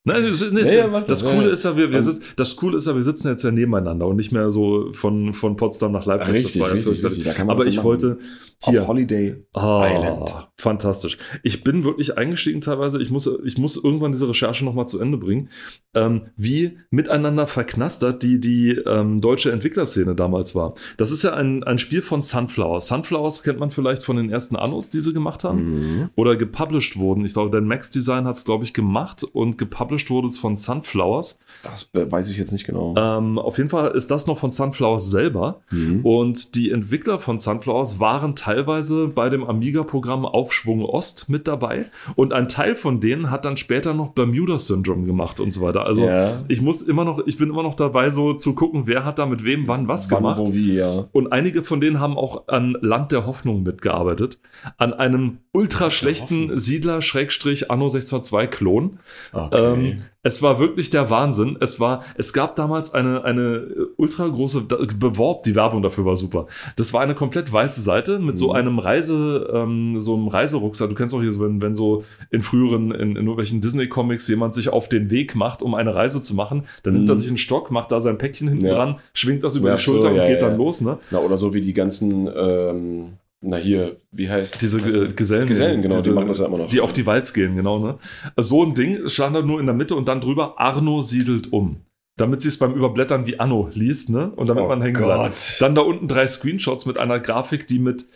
Nein, das, nee, ja, das, das, das Coole ist ja, wir, wir sitzen, das Coole ist ja, wir sitzen jetzt ja nebeneinander und nicht mehr so von, von Potsdam nach Leipzig. Richtig, das war richtig, richtig. Da kann man aber ich machen. Wollte hier auf Holiday oh, Island. Fantastisch. Ich bin wirklich eingestiegen teilweise. Ich muss, ich muss irgendwann diese Recherche nochmal zu Ende bringen, ähm, wie miteinander verknastert die, die ähm, deutsche Entwicklerszene damals war. Das ist ja ein, ein Spiel von Sunflowers. Sunflowers kennt man vielleicht von den ersten Annos, die sie gemacht haben mhm. oder gepublished wurden. Ich glaube, der Max Design hat es, glaube ich, gemacht und gepublished wurde es von Sunflowers. Das weiß ich jetzt nicht genau. Ähm, auf jeden Fall ist das noch von Sunflowers selber. Mhm. Und die Entwickler von Sunflowers waren teilweise bei dem Amiga-Programm Aufschwung Ost mit dabei. Und ein Teil von denen hat dann später noch Bermuda-Syndrom gemacht und so weiter. Also yeah. ich muss immer noch, ich bin immer noch dabei, so zu gucken, wer hat da mit wem wann was wann gemacht. Wo wie, ja. Und einige von denen haben auch an Land der Hoffnung mitgearbeitet. An einem ultra schlechten Siedler-Anno sechs zwei Klon. Okay. Ähm, Es war wirklich der Wahnsinn. Es war, es gab damals eine, eine ultra große Bewerb, die Werbung dafür war super. Das war eine komplett weiße Seite mit mhm. so einem Reise, ähm, so einem Reiserucksack. Du kennst auch hier so, wenn, wenn so in früheren, in, in irgendwelchen Disney-Comics jemand sich auf den Weg macht, um eine Reise zu machen, dann mhm. nimmt er sich einen Stock, macht da sein Päckchen hinten ja. dran, schwingt das über ja, die Schulter so, und ja, geht ja. dann los, ne? Na, oder so wie die ganzen, ähm Na hier, wie heißt Diese äh, Gesellen, Gesellen genau, diese, die machen das ja immer noch. Die auf die Walz gehen, genau. Ne? So ein Ding, stand halt nur in der Mitte und dann drüber, Arno siedelt um. Damit sie es beim Überblättern wie Anno liest, ne? Und damit oh man hängen bleibt. Dann da unten drei Screenshots mit einer Grafik, die mit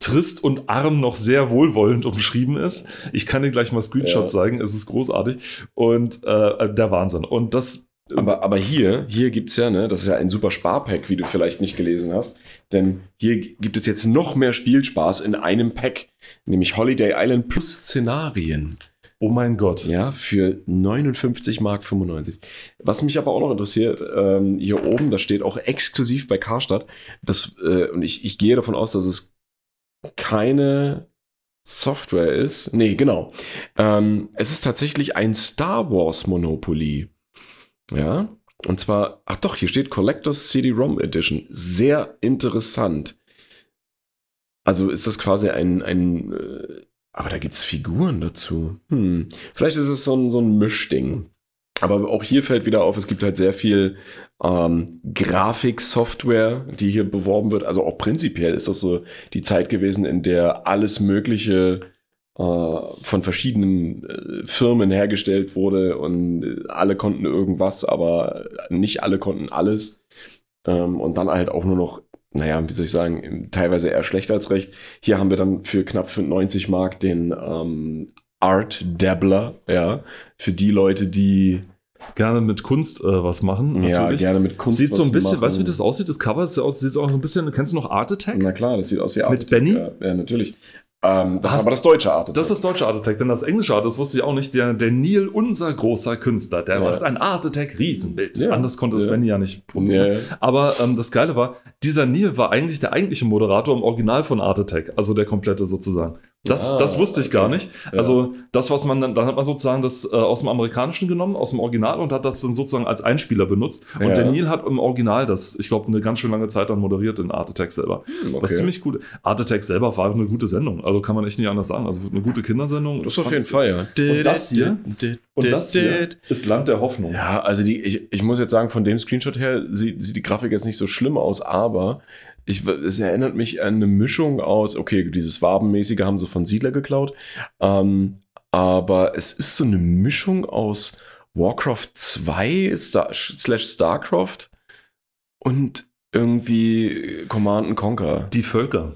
trist und arm noch sehr wohlwollend umschrieben ist. Ich kann dir gleich mal Screenshots ja. zeigen, es ist großartig. Und äh, der Wahnsinn. Und das... Aber, aber hier, hier gibt es ja, ne, das ist ja ein super Sparpack, wie du vielleicht nicht gelesen hast, denn hier gibt es jetzt noch mehr Spielspaß in einem Pack, nämlich Holiday Island plus Szenarien. Oh mein Gott. Ja, für neunundfünfzig Mark fünfundneunzig. Was mich aber auch noch interessiert, ähm, hier oben, das steht auch exklusiv bei Karstadt, das, äh, und ich, ich gehe davon aus, dass es keine Software ist. Nee, genau. Ähm, es ist tatsächlich ein Star Wars Monopoly. Ja, und zwar, ach doch, hier steht Collectors C D-ROM Edition. Sehr interessant. Also ist das quasi ein, ein äh, aber da gibt es Figuren dazu. Hm, vielleicht ist es so ein, so ein Mischding. Aber auch hier fällt wieder auf, es gibt halt sehr viel ähm, Grafik-Software, die hier beworben wird. Also auch prinzipiell ist das so die Zeit gewesen, in der alles Mögliche von verschiedenen Firmen hergestellt wurde und alle konnten irgendwas, aber nicht alle konnten alles. Und dann halt auch nur noch, naja, wie soll ich sagen, teilweise eher schlecht als recht. Hier haben wir dann für knapp neunzig Mark den ähm, Art-Dabbler, ja, für die Leute, die gerne mit Kunst äh, was machen. Natürlich. Ja, gerne mit Kunst sieht was so ein bisschen, machen. Weißt du, wie das aussieht? Das Cover sieht aus, sieht auch so ein bisschen, kennst du noch Art Attack? Na klar, das sieht aus wie Art Attack. Mit Benny? Ja, ja, natürlich. Ähm, das Hast, ist aber das deutsche Art Attack. Das ist das deutsche Art Attack, denn das englische Art, das wusste ich auch nicht, der, der Neil, unser großer Künstler, der ja. macht ein Art Attack Riesenbild. Ja. Anders konnte es ja. Benny ja nicht probieren. Ja. Aber ähm, das Geile war, dieser Neil war eigentlich der eigentliche Moderator im Original von Art Attack, also der komplette sozusagen. Das, ah, das wusste ich gar okay. nicht. Also ja. das, was man dann, dann hat man sozusagen das äh, aus dem Amerikanischen genommen, aus dem Original und hat das dann sozusagen als Einspieler benutzt. Und ja. der Neil hat im Original das, ich glaube, eine ganz schön lange Zeit dann moderiert in Art Attack selber. Okay. Was ziemlich cool. Art Attack selber war eine gute Sendung. Also kann man echt nicht anders sagen. Also eine gute Kindersendung. Das ist auf jeden Fall, ja. Und das hier, und das hier ist Land der Hoffnung. Ja, also die, ich, ich muss jetzt sagen, von dem Screenshot her sieht, sieht die Grafik jetzt nicht so schlimm aus, aber Ich, es erinnert mich an eine Mischung aus, okay, dieses Wabenmäßige haben sie von Siedler geklaut, ähm, aber es ist so eine Mischung aus Warcraft zwei Star, slash Starcraft und irgendwie Command and Conquer. Die Völker.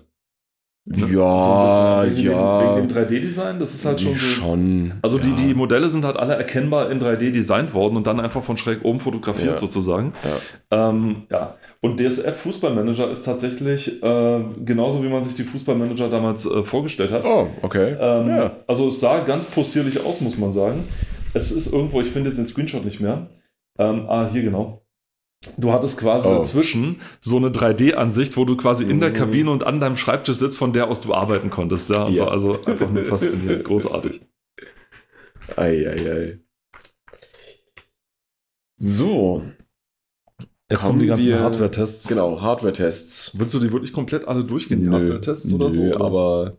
Ja, so wegen ja. Dem, wegen dem drei D-Design, das ist halt schon. schon so, also ja. die, die Modelle sind halt alle erkennbar in drei D designt worden und dann einfach von schräg oben fotografiert ja. sozusagen. Ja. Ähm, ja. Und D S F-Fußballmanager ist tatsächlich äh, genauso, wie man sich die Fußballmanager damals äh, vorgestellt hat. Oh, okay. Ähm, ja. Also es sah ganz possierlich aus, muss man sagen. Es ist irgendwo, ich finde jetzt den Screenshot nicht mehr. Ähm, ah, hier genau. Du hattest quasi oh. dazwischen so eine drei D-Ansicht, wo du quasi in der Kabine und an deinem Schreibtisch sitzt, von der aus du arbeiten konntest. Ja, und yeah. so. Also einfach nur faszinierend, großartig. Ei, ei, ei. So. Jetzt kommen, kommen die ganzen wir, Hardware-Tests. Genau, Hardware-Tests. Willst du die wirklich komplett alle durchgehen, die nö, Hardware-Tests oder nö, so? Oder? Aber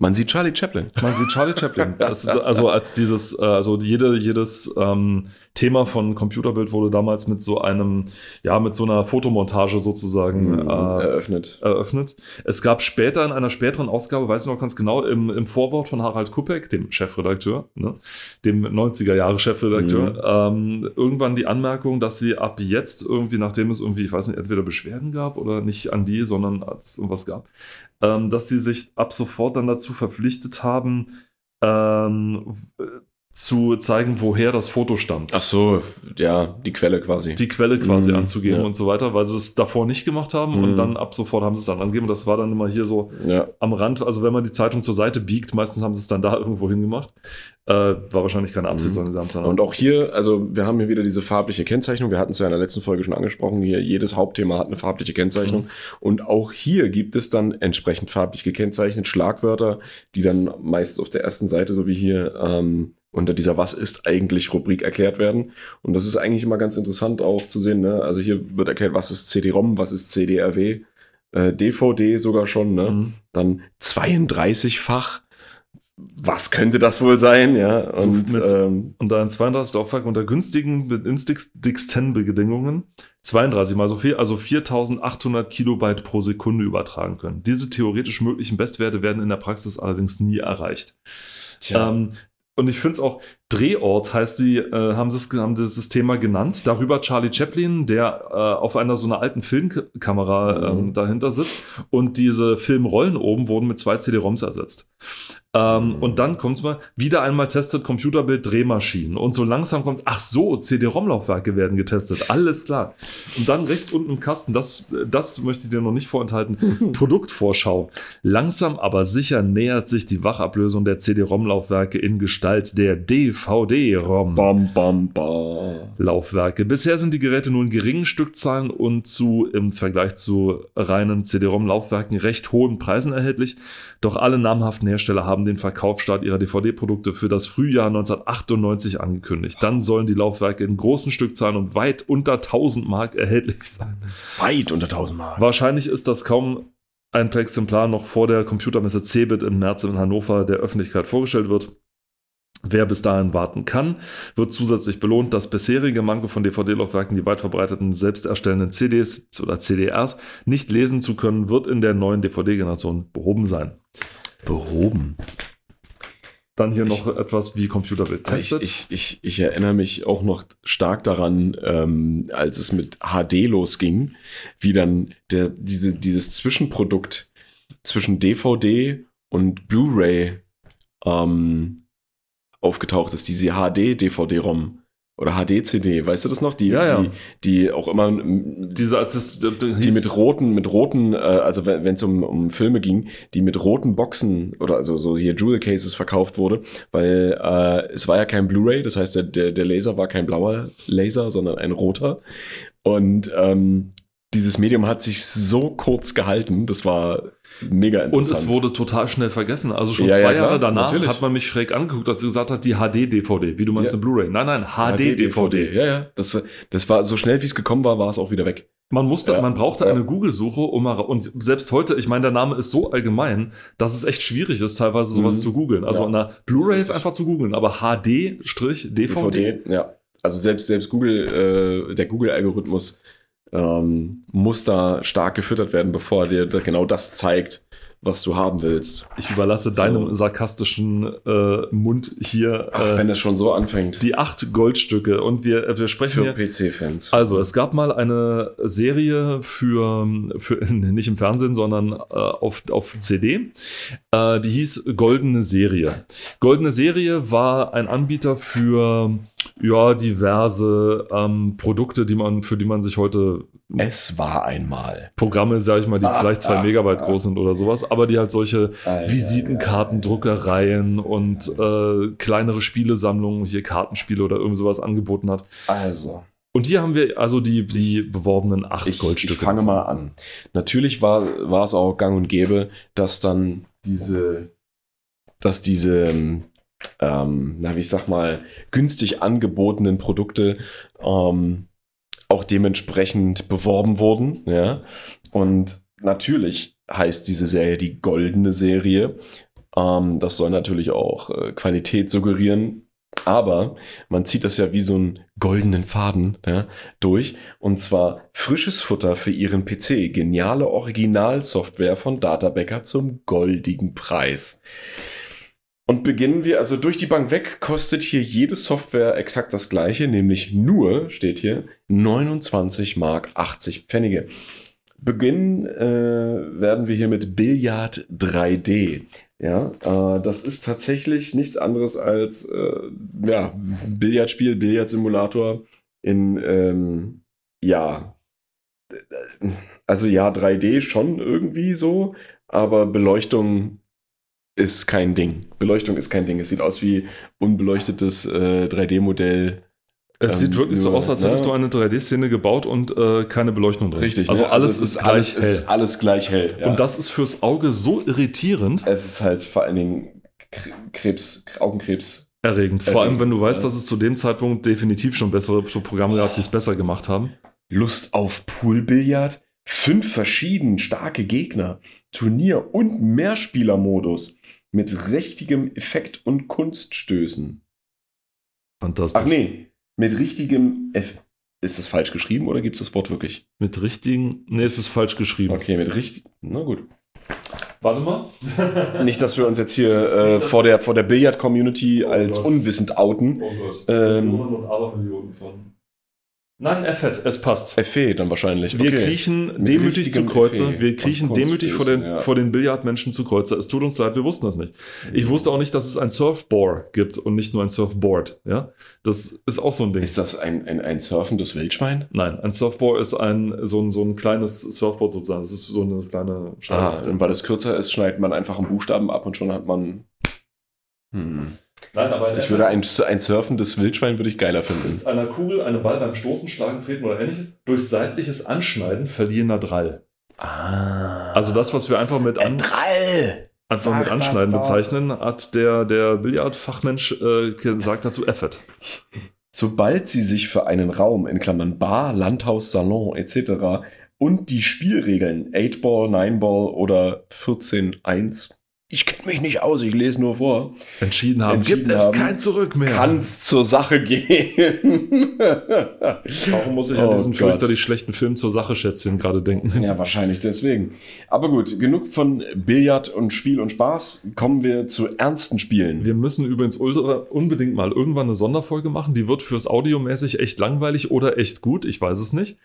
man sieht Charlie Chaplin. Man sieht Charlie Chaplin. Das, also als dieses, also jede, jedes ähm, Thema von Computerbild wurde damals mit so einem, ja, mit so einer Fotomontage sozusagen mhm, äh, eröffnet. eröffnet. Es gab später in einer späteren Ausgabe, weiß ich noch ganz genau, im, im Vorwort von Harald Kupeck, dem Chefredakteur, ne, dem neunziger-Jahre-Chefredakteur, mhm. ähm, irgendwann die Anmerkung, dass sie ab jetzt irgendwie, nachdem es irgendwie, ich weiß nicht, entweder Beschwerden gab oder nicht an die, sondern als es irgendwas gab, Ähm, dass sie sich ab sofort dann dazu verpflichtet haben, ähm, w- zu zeigen, woher das Foto stammt. Ach so, ja, die Quelle quasi. Die Quelle quasi mm, anzugeben ja. und so weiter, weil sie es davor nicht gemacht haben mm. und dann ab sofort haben sie es dann angegeben. Das war dann immer hier so ja. am Rand, also wenn man die Zeitung zur Seite biegt, meistens haben sie es dann da irgendwo hingemacht. Äh, war wahrscheinlich keine Absicht, sondern sie haben es dann Und auch hier, also wir haben hier wieder diese farbliche Kennzeichnung. Wir hatten es ja in der letzten Folge schon angesprochen. Hier, jedes Hauptthema hat eine farbliche Kennzeichnung. Mhm. Und auch hier gibt es dann entsprechend farblich gekennzeichnet Schlagwörter, die dann meist auf der ersten Seite, so wie hier, ähm, unter dieser Was ist eigentlich Rubrik erklärt werden. Und das ist eigentlich immer ganz interessant auch zu sehen, ne? Also hier wird erklärt, was ist C D-ROM, was ist C D R W, äh, D V D sogar schon, ne? Mhm. Dann zweiunddreißig-fach. Was könnte das wohl sein? Ja, und, mit, ähm, und dann zweiunddreißig-fach unter günstigen, günstigsten Bedingungen zweiunddreißig mal so viel, also viertausendachthundert Kilobyte pro Sekunde übertragen können. Diese theoretisch möglichen Bestwerte werden in der Praxis allerdings nie erreicht. Tja. Ähm, Und ich finde es auch, Drehort heißt die, äh, haben das, haben das Thema genannt. Darüber Charlie Chaplin, der äh, auf einer so einer alten Filmkamera ähm, mhm. dahinter sitzt. Und diese Filmrollen oben wurden mit zwei C D-ROMs ersetzt. Ähm, mhm. Und dann kommt es mal, wieder einmal testet Computerbild Drehmaschinen. Und so langsam kommt es, ach so, C D-ROM-Laufwerke werden getestet. Alles klar. Und dann rechts unten im Kasten, das, das möchte ich dir noch nicht vorenthalten, Produktvorschau. Langsam aber sicher nähert sich die Wachablösung der C D-ROM-Laufwerke in Gestalt der D V D-ROM-Laufwerke. Bisher sind die Geräte nur in geringen Stückzahlen und zu im Vergleich zu reinen C D-ROM-Laufwerken recht hohen Preisen erhältlich. Doch alle namhaften Hersteller haben den Verkaufsstart ihrer D V D-Produkte für das Frühjahr neunzehnhundertachtundneunzig angekündigt. Dann sollen die Laufwerke in großen Stückzahlen und weit unter tausend Mark erhältlich sein. Weit unter tausend Mark. Wahrscheinlich ist das kaum ein Exemplar noch vor der Computermesse CeBIT im März in Hannover der Öffentlichkeit vorgestellt wird. Wer bis dahin warten kann, wird zusätzlich belohnt. Das bisherige Manko von D V D-Laufwerken, die weit verbreiteten selbst erstellenden C Ds oder C D Rs nicht lesen zu können, wird in der neuen D V D-Generation behoben sein. Behoben? Dann hier noch ich, etwas wie Computerbild testet. Ich, ich, ich, ich erinnere mich auch noch stark daran, ähm, als es mit H D losging, wie dann der, diese, dieses Zwischenprodukt zwischen D V D und Blu-ray ähm, aufgetaucht ist, diese H D-D V D-ROM oder H D-C D, weißt du das noch? Die, ja, ja. die, die auch immer diese Assist, die mit roten, mit roten, äh, also wenn es um, um Filme ging, die mit roten Boxen oder also so hier Jewel Cases verkauft wurde, weil äh, es war ja kein Blu-ray, das heißt der, der, der Laser war kein blauer Laser, sondern ein roter. Und ähm, dieses Medium hat sich so kurz gehalten, das war mega interessant. Und es wurde total schnell vergessen. Also schon ja, zwei ja, klar, Jahre danach natürlich. Hat man mich schräg angeguckt, als sie gesagt hat, die H D-D V D, wie du meinst, ja. eine Blu-ray. Nein, nein, H D-D V D. Ja, ja. Das war, das war so schnell, wie es gekommen war, war es auch wieder weg. Man musste, ja, man brauchte ja. eine Google-Suche, um mal, und selbst heute, ich meine, der Name ist so allgemein, dass es echt schwierig ist, teilweise sowas mhm. zu googeln. Also ja. eine Blu-ray ist einfach zu googeln, aber H D-D V D. D V D, ja. Also selbst, selbst Google, äh, der Google-Algorithmus Ähm, muss da stark gefüttert werden, bevor er dir da genau das zeigt, was du haben willst. Ich überlasse so. deinem sarkastischen äh, Mund hier. Ach, äh, wenn es schon so anfängt. Die acht Goldstücke. Und wir, äh, wir sprechen für P C-Fans. Also, es gab mal eine Serie für, für nicht im Fernsehen, sondern äh, auf, auf C D. Äh, die hieß Goldene Serie. Goldene Serie war ein Anbieter für ja, diverse ähm, Produkte, die man, für die man sich heute. Es war einmal. Programme, sag ich mal, die ah, vielleicht zwei ah, Megabyte ah, groß sind oder sowas, aber die halt solche ah, Visitenkarten, ah, Druckereien und äh, kleinere Spielesammlungen, hier Kartenspiele oder irgend sowas angeboten hat. Also. Und hier haben wir also die, die beworbenen acht ich, Goldstücke. Ich fange davon. mal an. Natürlich war, war es auch gang und gäbe, dass dann diese, dass diese, ähm, na, wie ich sag mal, günstig angebotenen Produkte, ähm, auch dementsprechend beworben wurden, ja. Und natürlich heißt diese Serie die Goldene Serie. Ähm, das soll natürlich auch äh, Qualität suggerieren, aber man zieht das ja wie so einen goldenen Faden, ja, durch. Und zwar frisches Futter für Ihren P C, geniale Originalsoftware von Data Becker zum goldigen Preis. Und beginnen wir, also durch die Bank weg kostet hier jede Software exakt das gleiche, nämlich nur, steht hier, neunundzwanzig Mark achtzig Pfennige. Beginnen äh, werden wir hier mit Billard drei D. Ja, äh, das ist tatsächlich nichts anderes als äh, ja, Billardspiel, Billardsimulator in, ähm, ja, also ja, drei D schon irgendwie so, aber Beleuchtung ist kein Ding. Beleuchtung ist kein Ding. Es sieht aus wie unbeleuchtetes äh, drei D-Modell. Es ähm, sieht wirklich so aus, als hättest ne? du eine drei D-Szene gebaut und äh, keine Beleuchtung drin. Richtig. Also ne? alles also ist, ist gleich alles, hell. Ist alles gleich hell. Ja. Und das ist fürs Auge so irritierend. Es ist halt vor allen Dingen Krebs, Augenkrebs. Erregend. Vor erregend. allem, wenn du weißt, dass es zu dem Zeitpunkt definitiv schon bessere Programme gab, die es besser gemacht haben. Lust auf Poolbillard, fünf verschieden starke Gegner, Turnier- und Mehrspielermodus mit richtigem Effekt und Kunststößen. Fantastisch. Ach nee. Mit richtigem F. Ist das falsch geschrieben oder gibt es das Wort wirklich? Mit richtigen. Nee, es ist falsch geschrieben. Okay, mit richtig. Na gut. Warte mal. Nicht, dass wir uns jetzt hier äh, Nicht, vor der, vor der Billard-Community oh, als Gott. unwissend outen. Oh Gott. Ähm, und von. Nein, F E T, es passt. F E dann wahrscheinlich. Wir okay. kriechen mit demütig zu Kreuze. F E Wir kriechen demütig vor den, ja. vor den Billardmenschen zu Kreuze. Es tut uns leid, wir wussten das nicht. Ich wusste auch nicht, dass es ein Surfboard gibt und nicht nur ein Surfboard. Ja? Das ist auch so ein Ding. Ist das ein, ein, ein surfendes Wildschwein? Nein, ein Surfboard ist ein so, ein so ein kleines Surfboard sozusagen. Das ist so eine kleine Schneide. Ah, und weil es kürzer ist, schneidet man einfach einen Buchstaben ab und schon hat man... Hm. Nein, aber ich würde ein, ein surfendes Wildschwein würde ich geiler finden. Ist einer Kugel, einem Ball beim Stoßen, Schlagen, Treten oder ähnliches durch seitliches Anschneiden verlierener Drall. Ah. Also das, was wir einfach mit, an, einfach mit Anschneiden bezeichnen, hat der, der Billardfachmensch äh, gesagt dazu Effet. Sobald sie sich für einen Raum, in Klammern Bar, Landhaus, Salon et cetera und die Spielregeln acht Ball, neun Ball oder vierzehn eins ich kenne mich nicht aus, ich lese nur vor. Entschieden haben. Entschieden gibt es haben, kein Zurück mehr. Kann's zur Sache gehen. Warum muss ich oh an diesen Gott. fürchterlich schlechten Film zur Sache Schätzchen gerade denken? Ja, wahrscheinlich deswegen. Aber gut, genug von Billard und Spiel und Spaß. Kommen wir zu ernsten Spielen. Wir müssen übrigens unbedingt mal irgendwann eine Sonderfolge machen. Die wird fürs Audiomäßig echt langweilig oder echt gut. Ich weiß es nicht.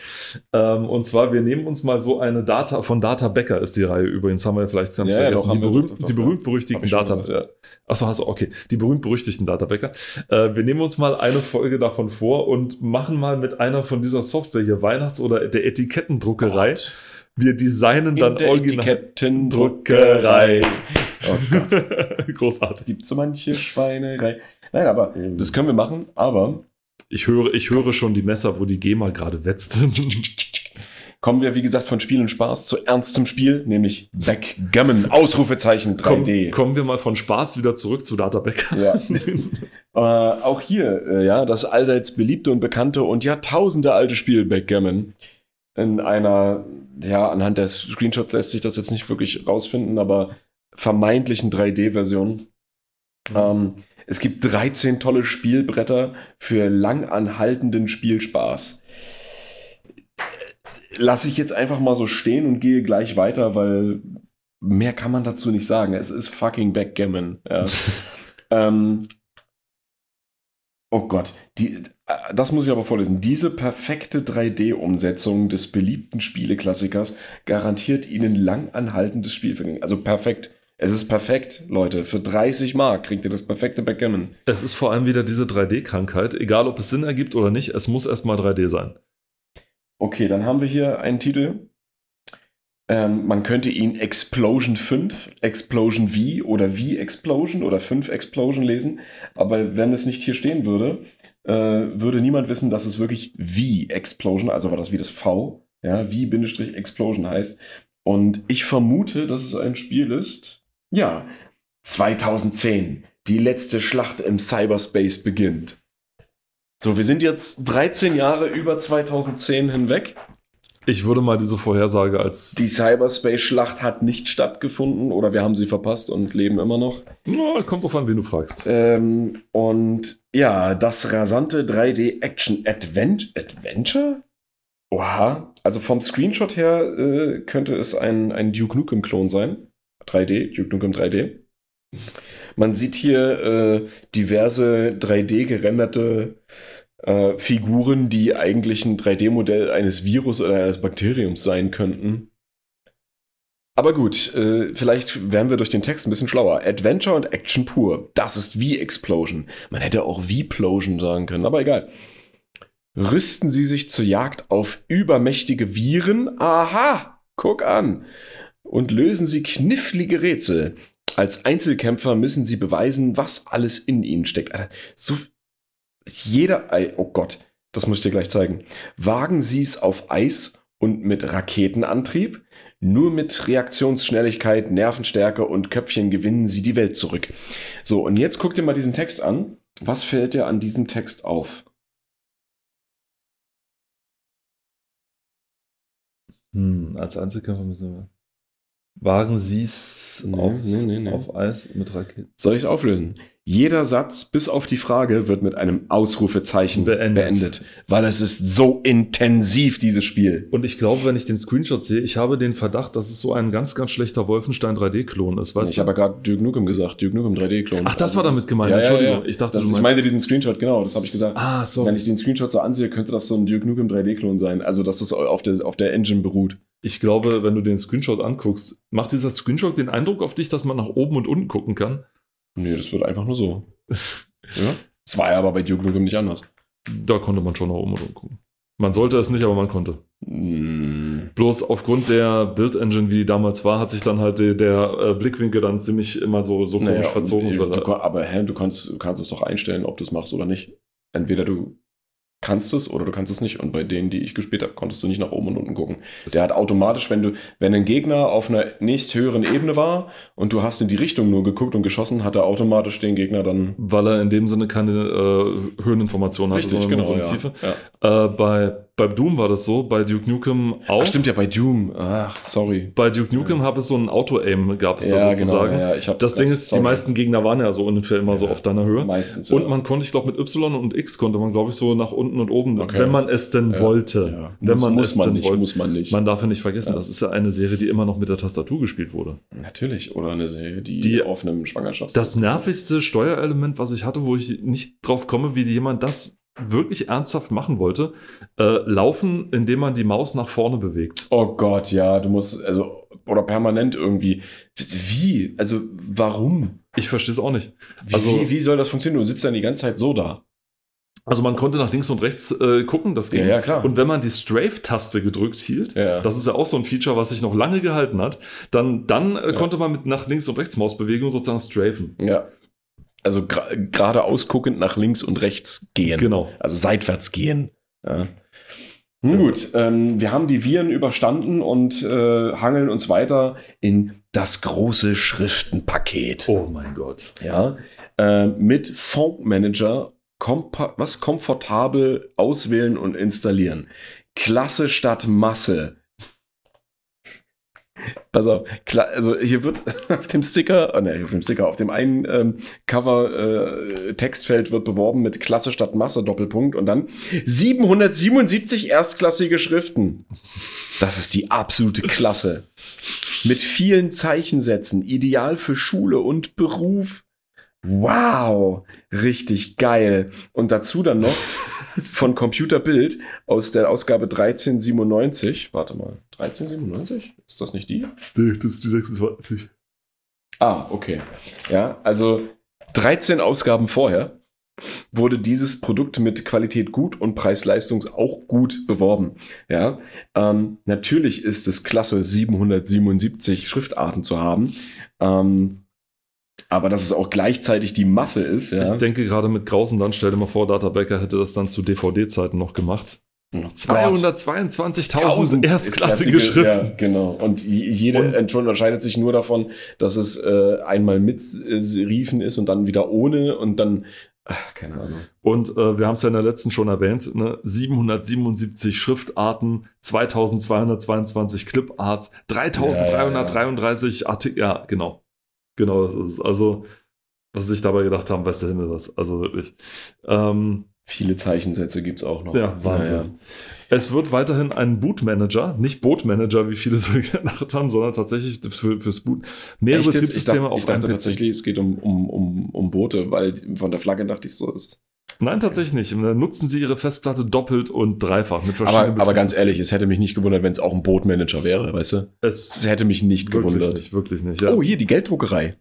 Und zwar, wir nehmen uns mal so eine Data von Data Becker ist die Reihe übrigens. Haben wir vielleicht ganz ja, vergessen. Ja, doch, die berühmten die berühmt-berüchtigten Data. Ja. Achso, hast du, okay. Die berühmt-berüchtigten Data Becker. Äh, wir nehmen uns mal eine Folge davon vor und machen mal mit einer von dieser Software hier Weihnachts- oder der Etikettendruckerei. Gott. Wir designen in dann original. Etikettendruckerei. Oh Gott. Großartig. Gibt es so manche Schweinerei? Nein, aber das können wir machen, aber. Ich höre, ich höre schon die Messer, wo die GEMA gerade wetzt. Kommen wir, wie gesagt, von Spiel und Spaß zu ernstem Spiel, nämlich Backgammon, Ausrufezeichen drei D. Komm, kommen wir mal von Spaß wieder zurück zu Data Becker. Ja. äh, auch hier, äh, ja, das allseits beliebte und bekannte und Jahrtausende alte Spiel Backgammon. In einer, ja, anhand der Screenshots lässt sich das jetzt nicht wirklich rausfinden, aber vermeintlichen drei D-Version. Mhm. Ähm, es gibt dreizehn tolle Spielbretter für langanhaltenden Spielspaß. Lasse ich jetzt einfach mal so stehen und gehe gleich weiter, weil mehr kann man dazu nicht sagen. Es ist fucking Backgammon. Ja. ähm, oh Gott, die, das muss ich aber vorlesen. Diese perfekte drei D-Umsetzung des beliebten Spieleklassikers garantiert Ihnen langanhaltendes Spielvergnügen. Also perfekt. Es ist perfekt, Leute. Für dreißig Mark kriegt ihr das perfekte Backgammon. Es ist vor allem wieder diese drei D-Krankheit. Egal, ob es Sinn ergibt oder nicht, es muss erstmal drei D sein. Okay, dann haben wir hier einen Titel. Ähm, man könnte ihn Explosion fünf, Explosion V oder V Explosion oder fünf Explosion lesen. Aber wenn es nicht hier stehen würde, äh, würde niemand wissen, dass es wirklich V Explosion, also war das wie das V, ja, V-Explosion heißt. Und ich vermute, dass es ein Spiel ist. Ja, zweitausendzehn. Die letzte Schlacht im Cyberspace beginnt. So, wir sind jetzt dreizehn Jahre über zweitausendzehn hinweg. Ich würde mal diese Vorhersage als... Die Cyberspace-Schlacht hat nicht stattgefunden oder wir haben sie verpasst und leben immer noch. Oh, kommt drauf an, wen du fragst. Ähm, und ja, das rasante drei D-Action-Adventure? Oha. Also vom Screenshot her äh, könnte es ein, ein Duke Nukem-Klon sein. drei D, Duke Nukem drei D. Man sieht hier äh, diverse drei D-gerenderte äh, Figuren, die eigentlich ein drei D-Modell eines Virus oder eines Bakteriums sein könnten. Aber gut, äh, vielleicht wären wir durch den Text ein bisschen schlauer. Adventure und Action pur. Das ist V-Explosion. Man hätte auch V-Plosion sagen können, aber egal. Rüsten Sie sich zur Jagd auf übermächtige Viren. Aha, guck an. Und lösen Sie knifflige Rätsel. Als Einzelkämpfer müssen sie beweisen, was alles in ihnen steckt. So, jeder, oh Gott, das muss ich dir gleich zeigen. Wagen sie es auf Eis und mit Raketenantrieb? Nur mit Reaktionsschnelligkeit, Nervenstärke und Köpfchen gewinnen sie die Welt zurück. So, und jetzt guck dir mal diesen Text an. Was fällt dir an diesem Text auf? Hm, als Einzelkämpfer müssen wir... Wagen Sie es nee, auf, nee, nee, nee. auf Eis mit Raketen. Soll ich es auflösen? Jeder Satz bis auf die Frage wird mit einem Ausrufezeichen beendet. beendet, weil es ist so intensiv, dieses Spiel. Und ich glaube, wenn ich den Screenshot sehe, ich habe den Verdacht, dass es so ein ganz, ganz schlechter Wolfenstein drei D-Klon ist. Weißt ich du? habe aber gerade Duke Nukem gesagt, Duke Nukem drei D-Klon. Ach, das also war damit gemeint, ja, Entschuldigung. Ja, ja. Ich dachte, das, du meinst... Ich meine diesen Screenshot, genau, das habe ich gesagt. Ah, so. Wenn ich den Screenshot so ansehe, könnte das so ein Duke Nukem drei D-Klon sein, also dass das auf der, auf der Engine beruht. Ich glaube, wenn du den Screenshot anguckst, macht dieser Screenshot den Eindruck auf dich, dass man nach oben und unten gucken kann? Nee, das wird einfach nur so. Ja? Das war ja aber bei Duke Nukem nicht anders. Da konnte man schon nach oben und unten gucken. Man sollte es nicht, aber man konnte. Mm. Bloß aufgrund der Build-Engine, wie die damals war, hat sich dann halt der, der Blickwinkel dann ziemlich immer so, so naja, komisch verzogen. Und, so du, du, aber hä, du kannst, du kannst es doch einstellen, ob du es machst oder nicht. Entweder du... kannst es oder du kannst es nicht. Und bei denen, die ich gespielt habe, konntest du nicht nach oben und unten gucken. Das der hat automatisch, wenn du, wenn ein Gegner auf einer nächsthöheren Ebene war und du hast in die Richtung nur geguckt und geschossen, hat er automatisch den Gegner dann... Weil er in dem Sinne keine äh, Höheninformationen hatte, sondern genau, so eine ja. Tiefe. Ja. Äh, bei, bei Doom war das so, bei Duke Nukem auch. Ach, stimmt ja, bei Doom. Ach, sorry. Bei Duke Nukem ja. habe es so ein Auto-Aim, gab es ja, da sozusagen. Genau, ja, ich hab das Ding ist, sorry. Die meisten Gegner waren ja so ungefähr immer ja, so auf deiner Höhe. Meistens, ja. Und man konnte, ich glaube, mit Y und X konnte man, glaube ich, so nach unten und oben, okay. wenn man es denn ja. wollte. Ja. Wenn muss, man muss es man denn nicht, wollte. Muss man nicht. Man darf ja nicht vergessen, ja. das ist ja eine Serie, die immer noch mit der Tastatur gespielt wurde. Natürlich, oder eine Serie, die, die auf einem Schwangerschafts... Das nervigste Steuerelement, was ich hatte, wo ich nicht drauf komme, wie jemand das wirklich ernsthaft machen wollte, äh, laufen, indem man die Maus nach vorne bewegt. Oh Gott, ja, du musst, also oder permanent irgendwie. Wie? Also warum? Ich verstehe es auch nicht. Wie, also, wie, wie soll das funktionieren? Du sitzt dann die ganze Zeit so da. Also man konnte nach links und rechts äh, gucken, das ging. Ja, ja, klar. Und wenn man die Strafe-Taste gedrückt hielt, ja. das ist ja auch so ein Feature, was sich noch lange gehalten hat, dann, dann äh, ja. konnte man mit nach links und rechts Mausbewegung sozusagen strafen. Ja. Also gra- geradeaus guckend nach links und rechts gehen. Genau. Also seitwärts gehen. Ja. Nun gut, ähm, wir haben die Viren überstanden und äh, hangeln uns weiter in das große Schriftenpaket. Oh mein Gott. Ja, äh, mit Font-Manager kompa- was komfortabel auswählen und installieren. Klasse statt Masse. Pass auf, klar, also hier wird auf dem Sticker, oh ne, auf dem Sticker, auf dem einen ähm, Cover äh, Textfeld wird beworben mit Klasse statt Masse, Doppelpunkt und dann siebenhundertsiebenundsiebzig erstklassige Schriften. Das ist die absolute Klasse. Mit vielen Zeichensätzen, ideal für Schule und Beruf. Wow, richtig geil. Und dazu dann noch von Computerbild aus der Ausgabe dreizehn siebenundneunzig. Warte mal, dreizehn siebenundneunzig? Ist das nicht die? Nee, das ist die sechsundzwanzig. Ah, okay. Ja, also dreizehn Ausgaben vorher wurde dieses Produkt mit Qualität gut und Preis-Leistung auch gut beworben. Ja, ähm, natürlich ist es klasse, siebenhundertsiebenundsiebzig Schriftarten zu haben. Ähm, Aber dass es auch gleichzeitig die Masse ist. Ja. Ich denke gerade mit Grausen dann, stell dir mal vor, Data Becker hätte das dann zu D V D-Zeiten noch gemacht. zweihundertzweiundzwanzigtausend erstklassige Schriften. Ja, genau. Und jede und? unterscheidet sich nur davon, dass es äh, einmal mit äh, Serifen ist und dann wieder ohne und dann, ach, keine Ahnung. Und äh, wir haben es ja in der letzten schon erwähnt, ne? siebenhundertsiebenundsiebzig Schriftarten, zweitausendzweihundertzweiundzwanzig Cliparts, dreitausenddreihundertdreiunddreißig ja, ja, ja. Artikel, ja, genau. Genau, das ist also, was sich dabei gedacht haben, weiß der Himmel was. Also wirklich. Ähm, Viele Zeichensätze gibt es auch noch. Ja, Wahnsinn. Ja, ja. Es wird weiterhin einen Bootmanager, nicht Bootmanager, wie viele so gedacht haben, sondern tatsächlich für, fürs Boot mehrere Echt, Betriebssysteme ich dachte, auf ich einem dachte P C. Tatsächlich, es geht um, um, um, um Boote, weil von der Flagge dachte ich so ist. Nein, tatsächlich nicht. Nutzen sie ihre Festplatte doppelt und dreifach mit verschiedenen Aber, aber ganz ehrlich, es hätte mich nicht gewundert, wenn es auch ein Bootmanager wäre, weißt du? Es, es hätte mich nicht wirklich gewundert. Nicht, wirklich nicht, ja. Oh, hier, die Gelddruckerei.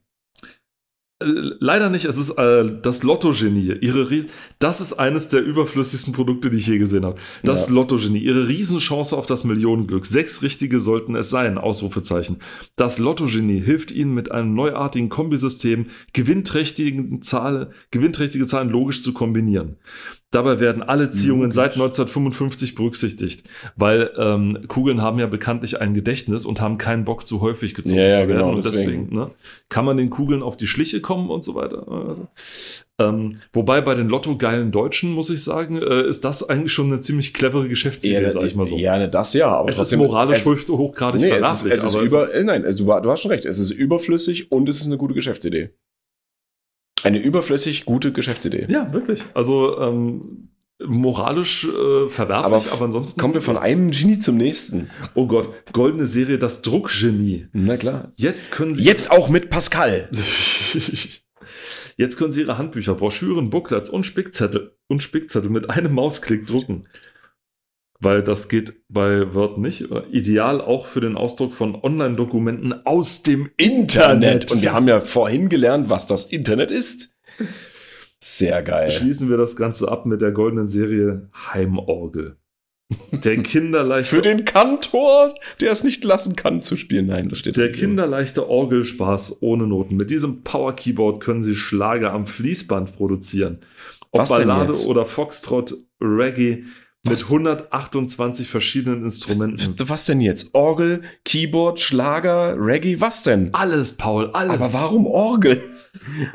Äh, leider nicht, es ist äh, das Lotto-Genie. Ihre Ries- das ist eines der überflüssigsten Produkte, die ich je gesehen habe. Das ja. Lotto-Genie, ihre Riesenchance auf das Millionenglück. Sechs richtige sollten es sein, Ausrufezeichen. Das Lotto-Genie hilft Ihnen mit einem neuartigen Kombisystem, gewinnträchtige Zahlen, gewinnträchtige Zahlen logisch zu kombinieren. Dabei werden alle Ziehungen logisch. Seit neunzehnhundertfünfundfünfzig berücksichtigt, weil ähm, Kugeln haben ja bekanntlich ein Gedächtnis und haben keinen Bock, zu häufig gezogen ja, zu ja, werden. Genau, und deswegen, deswegen ne, kann man den Kugeln auf die Schliche kommen und so weiter. Also, ähm, wobei bei den Lotto-geilen Deutschen, muss ich sagen, äh, ist das eigentlich schon eine ziemlich clevere Geschäftsidee, ja, sage ich mal so. Ja, das ja. Aber es ist moralisch es, hochgradig nee, verlässlich. Es ist, es ist über, es ist, nein, also, du hast schon recht. Es ist überflüssig und es ist eine gute Geschäftsidee. Eine überflüssig gute Geschäftsidee. Ja, wirklich. Also ähm, moralisch äh, verwerflich, aber, aber ansonsten... Kommen wir von einem Genie zum nächsten. Oh Gott, goldene Serie, das Druckgenie. Na klar. Jetzt können Sie... Jetzt auch mit Pascal. Jetzt können Sie Ihre Handbücher, Broschüren, Booklets und Spickzettel, und Spickzettel mit einem Mausklick drucken. Weil das geht bei Word nicht. Ideal auch für den Ausdruck von Online-Dokumenten aus dem Internet. Und wir haben ja vorhin gelernt, was das Internet ist. Sehr geil. Schließen wir das Ganze ab mit der goldenen Serie Heimorgel. Der kinderleichte... für den Kantor, der es nicht lassen kann, zu spielen. Nein, das steht... Der kinderleichte Orgelspaß ohne Noten. Mit diesem Power-Keyboard können Sie Schlager am Fließband produzieren. Ob Ballade oder Foxtrot, Reggae... Mit was? hundertachtundzwanzig verschiedenen Instrumenten. Was, was denn jetzt? Orgel, Keyboard, Schlager, Reggae, was denn? Alles, Paul, alles. Aber warum Orgel?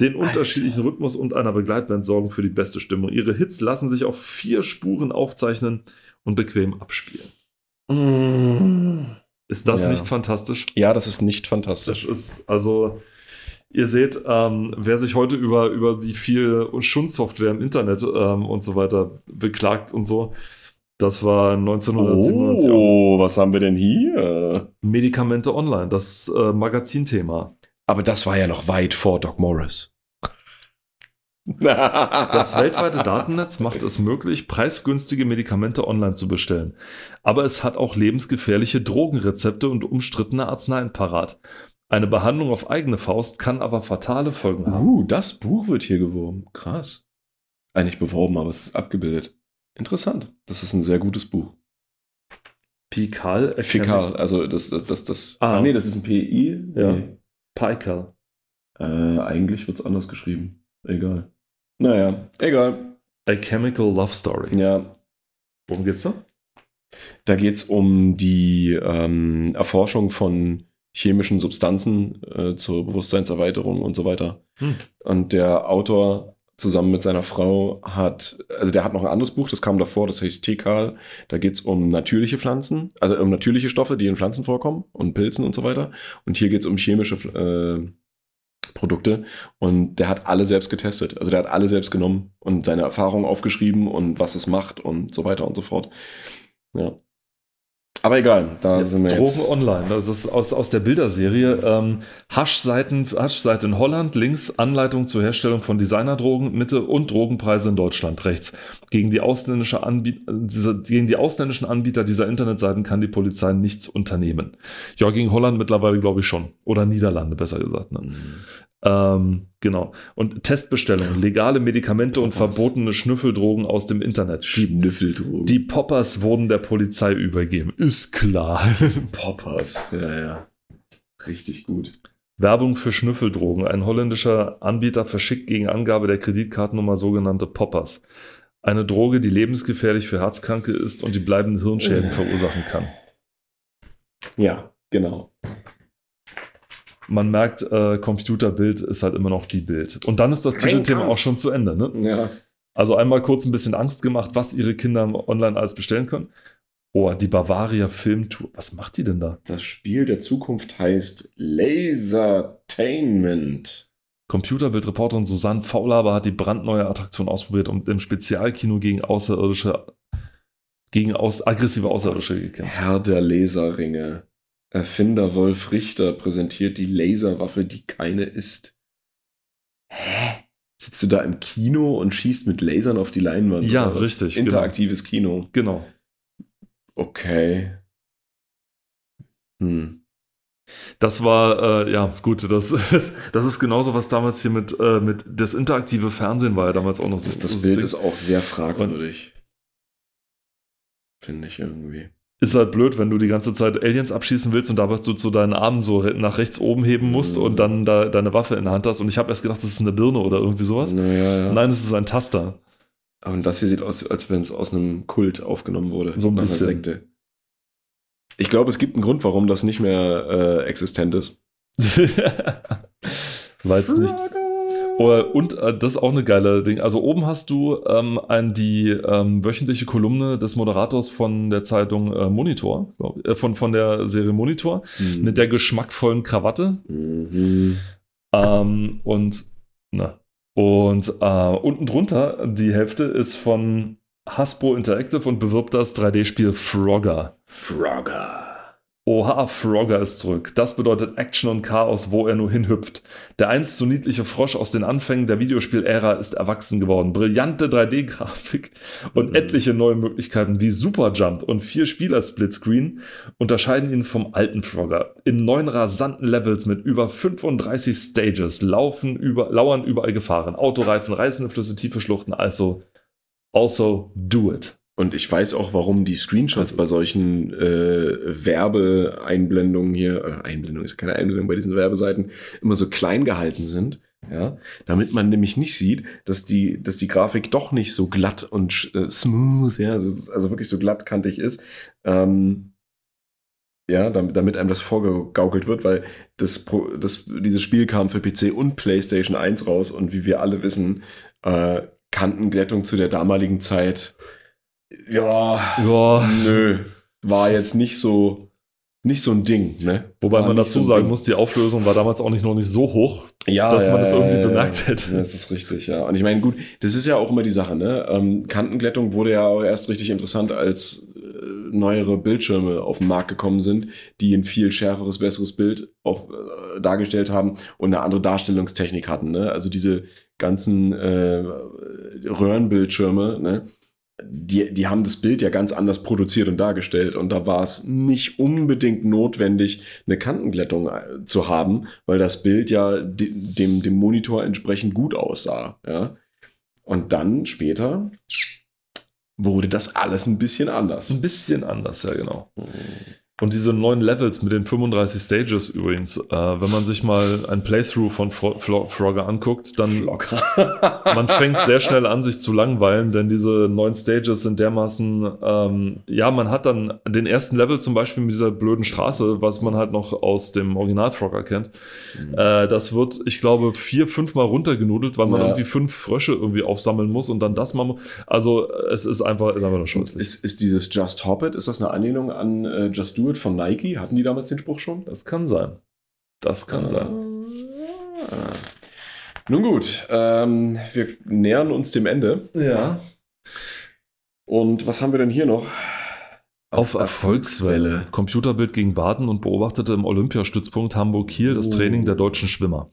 Den unterschiedlichen Alter. Rhythmus und einer Begleitband sorgen für die beste Stimmung. Ihre Hits lassen sich auf vier Spuren aufzeichnen und bequem abspielen. Mm. Ist das ja. nicht fantastisch? Ja, das ist nicht fantastisch. Das ist also... Ihr seht, ähm, wer sich heute über, über die viel Schundsoftware im Internet ähm, und so weiter beklagt und so, das war neunzehnhundertsiebenundneunzig. Oh, was haben wir denn hier? Medikamente Online, das äh, Magazinthema. Aber das war ja noch weit vor Doc Morris. Das weltweite Datennetz macht es möglich, preisgünstige Medikamente online zu bestellen. Aber es hat auch lebensgefährliche Drogenrezepte und umstrittene Arzneien parat. Eine Behandlung auf eigene Faust kann aber fatale Folgen uh, haben. Uh, das Buch wird hier geworben. Krass. Eigentlich beworben, aber es ist abgebildet. Interessant. Das ist ein sehr gutes Buch. Pikal? Pikal, also das... das, das, das ah, ah, nee, das ist ein P I. Ja. Nee. Pikal. Äh, eigentlich wird es anders geschrieben. Egal. Naja, egal. A Chemical Love Story. Ja. Worum geht's da? Da geht's um die ähm, Erforschung von chemischen Substanzen äh, zur Bewusstseinserweiterung und so weiter. Hm. Und der Autor zusammen mit seiner Frau hat, also der hat noch ein anderes Buch, das kam davor, das heißt Tekal. Da geht's um natürliche Pflanzen, also um natürliche Stoffe, die in Pflanzen vorkommen und Pilzen und so weiter. Und hier geht's um chemische äh, Produkte und der hat alle selbst getestet. Also der hat alle selbst genommen und seine Erfahrungen aufgeschrieben und was es macht und so weiter und so fort. Ja. Aber egal, da ja, sind wir Drogen jetzt. Drogen online, das ist aus, aus der Bilderserie. Ähm, Haschseiten, Haschseite in Holland, links Anleitung zur Herstellung von Designerdrogen, Mitte und Drogenpreise in Deutschland, rechts. Gegen die, ausländische Anbiet- dieser, gegen die ausländischen Anbieter dieser Internetseiten kann die Polizei nichts unternehmen. Ja, gegen Holland mittlerweile glaube ich schon. Oder Niederlande, besser gesagt. Ne? Mhm. Ähm, genau. Und Testbestellungen, legale Medikamente und verbotene Schnüffeldrogen aus dem Internet. Schnüffeldrogen. Die Poppers wurden der Polizei übergeben. Ist klar. Poppers. Ja, ja. Richtig gut. Werbung für Schnüffeldrogen. Ein holländischer Anbieter verschickt gegen Angabe der Kreditkartennummer sogenannte Poppers. Eine Droge, die lebensgefährlich für Herzkranke ist und die bleibenden Hirnschäden verursachen kann. Ja, genau. Man merkt, äh, Computerbild ist halt immer noch die Bild. Und dann ist das Titelthema auch schon zu Ende. Ne? Ja. Also einmal kurz ein bisschen Angst gemacht, was ihre Kinder online alles bestellen können. Oh, die Bavaria Filmtour. Was macht die denn da? Das Spiel der Zukunft heißt Lasertainment. Computerbild-Reporterin Susanne Faulaber hat die brandneue Attraktion ausprobiert und im Spezialkino gegen Außerirdische, gegen aus, aggressive Außerirdische gekämpft. Herr der Laserringe. Erfinder Wolf Richter präsentiert die Laserwaffe, die keine ist. Hä? Sitzt du da im Kino und schießt mit Lasern auf die Leinwand? Ja, richtig. Interaktives genau. Kino. Genau. Okay. Hm. Das war, äh, ja gut, das ist, das ist genauso, was damals hier mit, äh, mit das interaktive Fernsehen war ja damals auch noch so. Das, das Bild Ding. Ist auch sehr fragwürdig. Finde ich irgendwie. Ist halt blöd, wenn du die ganze Zeit Aliens abschießen willst und dabei du zu deinen Armen so nach rechts oben heben musst mhm. und dann da deine Waffe in der Hand hast. Und ich habe erst gedacht, das ist eine Birne oder irgendwie sowas. Na, ja, ja. Nein, es ist ein Taster. Und das hier sieht aus, als wenn es aus einem Kult aufgenommen wurde. So ein bisschen. Sekte. Ich glaube, es gibt einen Grund, warum das nicht mehr äh, existent ist. Weil es nicht... Und äh, das ist auch eine geile Ding. Also oben hast du ähm, an die ähm, wöchentliche Kolumne des Moderators von der Zeitung äh, Monitor, glaub, äh, von, von der Serie Monitor, mhm. mit der geschmackvollen Krawatte. Mhm. Ähm, und na, und äh, unten drunter, die Hälfte ist von Hasbro Interactive und bewirbt das drei D-Spiel Frogger. Frogger. Oha, Frogger ist zurück. Das bedeutet Action und Chaos, wo er nur hinhüpft. Der einst so niedliche Frosch aus den Anfängen der Videospielära ist erwachsen geworden. Brillante drei D-Grafik und etliche neue Möglichkeiten wie Superjump und vier Spieler-Splitscreen unterscheiden ihn vom alten Frogger. In neuen rasanten Levels mit über fünfunddreißig Stages laufen über, lauern überall Gefahren. Autoreifen, reißende Flüsse, tiefe Schluchten. Also, also do it. Und ich weiß auch, warum die Screenshots bei solchen äh, Werbeeinblendungen hier, oder Einblendung ist keine Einblendung bei diesen Werbeseiten, immer so klein gehalten sind, ja, damit man nämlich nicht sieht, dass die, dass die Grafik doch nicht so glatt und äh, smooth, ja, also, also wirklich so glattkantig ist, ähm, ja, damit, damit einem das vorgegaukelt wird, weil das, das, dieses Spiel kam für P C und PlayStation eins raus und wie wir alle wissen, äh, Kantenglättung zu der damaligen Zeit. Ja, ja, nö, war jetzt nicht so, nicht so ein Ding, ne? Wobei war man dazu so sagen muss, die Auflösung war damals auch nicht noch nicht so hoch, ja, dass ja, man das irgendwie ja, ja, bemerkt hätte. Das ist richtig, ja. Und ich meine, gut, das ist ja auch immer die Sache, ne? Ähm, Kantenglättung wurde ja auch erst richtig interessant, als äh, neuere Bildschirme auf den Markt gekommen sind, die ein viel schärferes, besseres Bild auf, äh, dargestellt haben und eine andere Darstellungstechnik hatten, ne? Also diese ganzen äh, Röhrenbildschirme, ne? Die, die haben das Bild ja ganz anders produziert und dargestellt, und da war es nicht unbedingt notwendig, eine Kantenglättung zu haben, weil das Bild ja de, dem, dem Monitor entsprechend gut aussah. Ja? Und dann später wurde das alles ein bisschen anders. Ein bisschen anders, ja genau. Mhm. Und diese neuen Levels mit den fünfunddreißig Stages übrigens, äh, wenn man sich mal ein Playthrough von Fro- Fro- Frogger anguckt, dann man fängt sehr schnell an, sich zu langweilen, denn diese neuen Stages sind dermaßen, ähm, ja, man hat dann den ersten Level zum Beispiel mit dieser blöden Straße, was man halt noch aus dem Original Frogger kennt, mhm. äh, das wird, ich glaube, vier, fünfmal runtergenudelt, weil man ja. irgendwie fünf Frösche irgendwie aufsammeln muss und dann das machen. Also es ist einfach, ist einfach nur scheußlich. Ist, ist dieses Just Hobbit, ist das eine Anlehnung an äh, Just Do von Nike? Hatten die damals den Spruch schon? Das kann sein. Das kann ah. sein. Ah. Nun gut, ähm, wir nähern uns dem Ende. Ja. Und was haben wir denn hier noch? Auf Erfolgswelle. Erfolgswelle. Computerbild gegen Baden und beobachtete im Olympiastützpunkt Hamburg-Kiel das oh. Training der deutschen Schwimmer.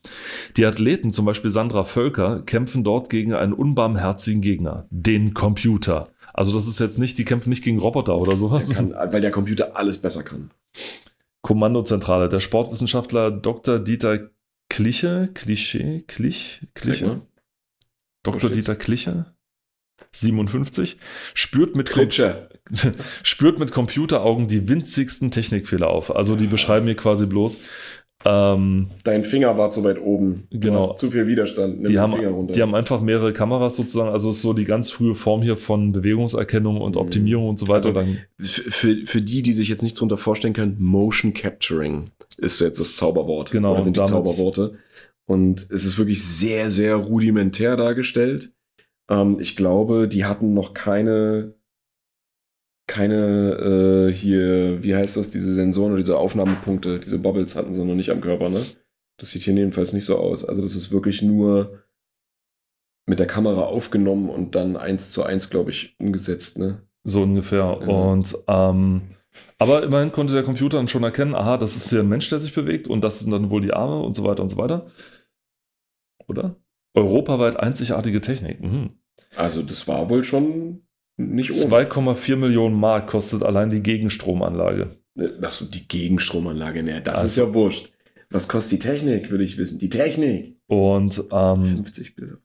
Die Athleten, zum Beispiel Sandra Völker, kämpfen dort gegen einen unbarmherzigen Gegner, den Computer. Also das ist jetzt nicht, die kämpfen nicht gegen Roboter oder sowas. Der kann, weil der Computer alles besser kann. Kommandozentrale. Der Sportwissenschaftler Doktor Dieter Kliche, Kliche, Klich, Kliche. Doktor Dieter Kliche, siebenundfünfzig, spürt mit, Com- spürt mit Computeraugen die winzigsten Technikfehler auf. Also die beschreiben hier quasi bloß, Ähm, dein Finger war zu weit oben. Du genau. hast zu viel Widerstand. Nimm die, den haben, Finger runter. Die haben einfach mehrere Kameras sozusagen. Also ist so die ganz frühe Form hier von Bewegungserkennung und Optimierung mhm. und so weiter. Also dann, für, für die, die sich jetzt nichts darunter vorstellen können, Motion Capturing ist jetzt das Zauberwort. Genau. Oder sind die Zauberworte. Und es ist wirklich sehr, sehr rudimentär dargestellt. Ähm, ich glaube, die hatten noch keine... keine äh, hier, wie heißt das, diese Sensoren oder diese Aufnahmepunkte, diese Bubbles hatten sie noch nicht am Körper, ne? Das sieht hier jedenfalls nicht so aus. Also das ist wirklich nur mit der Kamera aufgenommen und dann eins zu eins, glaube ich, umgesetzt, ne? So ungefähr. Ja. Und ähm, aber immerhin konnte der Computer dann schon erkennen, aha, das ist hier ein Mensch, der sich bewegt, und das sind dann wohl die Arme und so weiter und so weiter. Oder? Europaweit einzigartige Technik. Mhm. Also das war wohl schon... Nicht ohne. zwei Komma vier Millionen Mark kostet allein die Gegenstromanlage. Achso, die Gegenstromanlage, ne, das also, ist ja wurscht. Was kostet die Technik, will ich wissen. Die Technik. Und ähm, fünfzig Bilder.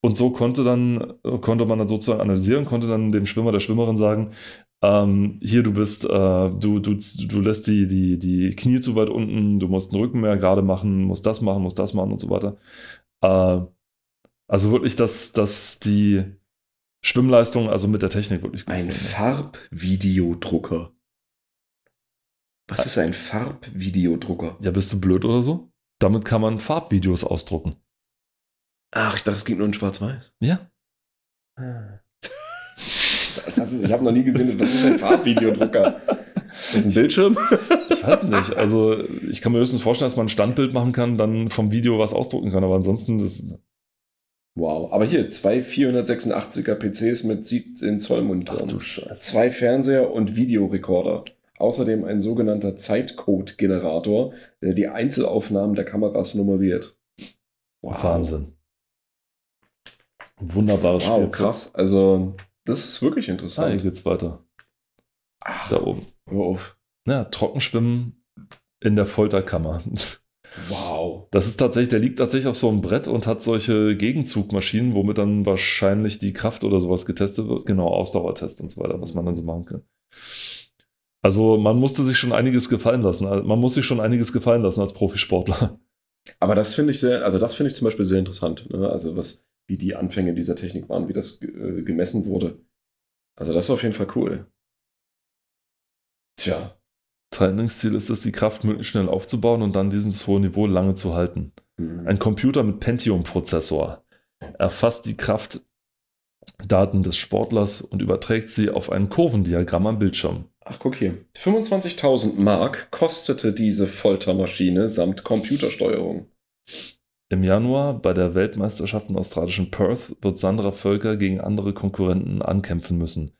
Und so konnte dann, konnte man dann sozusagen analysieren, konnte dann dem Schwimmer, der Schwimmerin sagen, ähm, hier, du bist, äh, du, du, du lässt die, die, die Knie zu weit unten, du musst den Rücken mehr gerade machen, musst das machen, musst das machen und so weiter. Äh, also wirklich, dass, dass die Schwimmleistung, also mit der Technik wirklich gut. Ein Farbvideodrucker. Was ist ein Farbvideodrucker? Ja, bist du blöd oder so? Damit kann man Farbvideos ausdrucken. Ach, das geht nur in Schwarz-Weiß? Ja. Das ist, ich habe noch nie gesehen, das ist ein Farbvideodrucker. Ist das ein Bildschirm? Ich weiß nicht. Also ich kann mir höchstens vorstellen, dass man ein Standbild machen kann, dann vom Video was ausdrucken kann. Aber ansonsten... das Wow, aber hier, zwei vierhundertsechsundachtziger P Cs mit siebzehn Zoll Monitoren, zwei Fernseher und Videorekorder. Außerdem ein sogenannter Zeitcode-Generator, der die Einzelaufnahmen der Kameras nummeriert. Wow. Wahnsinn. Wunderbares Spiel. Wow, Spielzeug. Krass. Also, das ist wirklich interessant. Nein, geht's weiter. Ach, da oben. Hör auf. Ja, Trockenschwimmen in der Folterkammer. Wow. Das ist tatsächlich, der liegt tatsächlich auf so einem Brett und hat solche Gegenzugmaschinen, womit dann wahrscheinlich die Kraft oder sowas getestet wird. Genau, Ausdauertest und so weiter, was man dann so machen kann. Also man musste sich schon einiges gefallen lassen. Man muss sich schon einiges gefallen lassen als Profisportler. Aber das finde ich sehr, also das finde ich zum Beispiel sehr interessant, ne? Also was, wie die Anfänge dieser Technik waren, wie das äh, gemessen wurde. Also das war auf jeden Fall cool. Tja. Trainingsziel ist es, die Kraft möglichst schnell aufzubauen und dann dieses hohe Niveau lange zu halten. Mhm. Ein Computer mit Pentium-Prozessor erfasst die Kraftdaten des Sportlers und überträgt sie auf ein Kurvendiagramm am Bildschirm. Ach, guck hier. fünfundzwanzigtausend Mark kostete diese Foltermaschine samt Computersteuerung. Im Januar bei der Weltmeisterschaft im australischen Perth wird Sandra Völker gegen andere Konkurrenten ankämpfen müssen.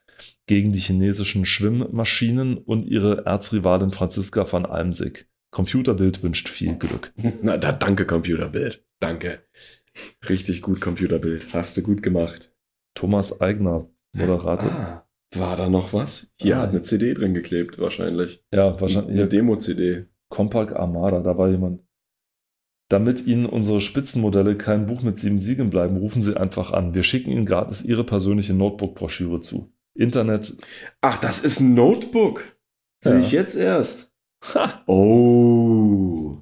Gegen die chinesischen Schwimmmaschinen und ihre Erzrivalin Franziska van Almsick. Computerbild wünscht viel Glück. Na, da, danke, Computerbild. Danke. Richtig gut, Computerbild. Hast du gut gemacht. Thomas Aigner, Moderator. Ah, war da noch was? Hier ah. hat eine C D drin geklebt, wahrscheinlich. Ja, wahrscheinlich. Eine Demo-C D. Compaq Armada, da war jemand. Damit Ihnen unsere Spitzenmodelle kein Buch mit sieben Siegeln bleiben, rufen Sie einfach an. Wir schicken Ihnen gratis Ihre persönliche Notebook-Broschüre zu. Internet. Ach, das ist ein Notebook. Ja. Sehe ich jetzt erst. Ha. Oh.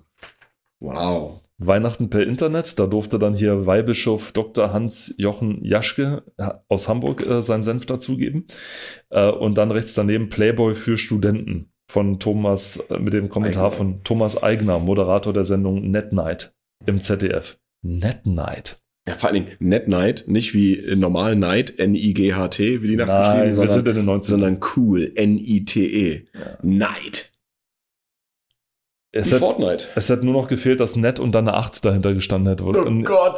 Wow. Weihnachten per Internet. Da durfte dann hier Weihbischof Doktor Hans-Jochen Jaschke aus Hamburg äh, seinen Senf dazugeben. Äh, und dann rechts daneben Playboy für Studenten. Von Thomas, mit dem Kommentar Aigner. Von Thomas Aigner, Moderator der Sendung NetNight im Z D F. NetNight. Ja, vor allen Dingen NetNight, nicht wie normal Night, N I G H T, wie die Nacht geschrieben, sondern, sondern cool, N I T E. Ja. Night. Es hat, Fortnite. Es hat nur noch gefehlt, dass Net und dann eine acht dahinter gestanden hätte. Oder? Oh und Gott!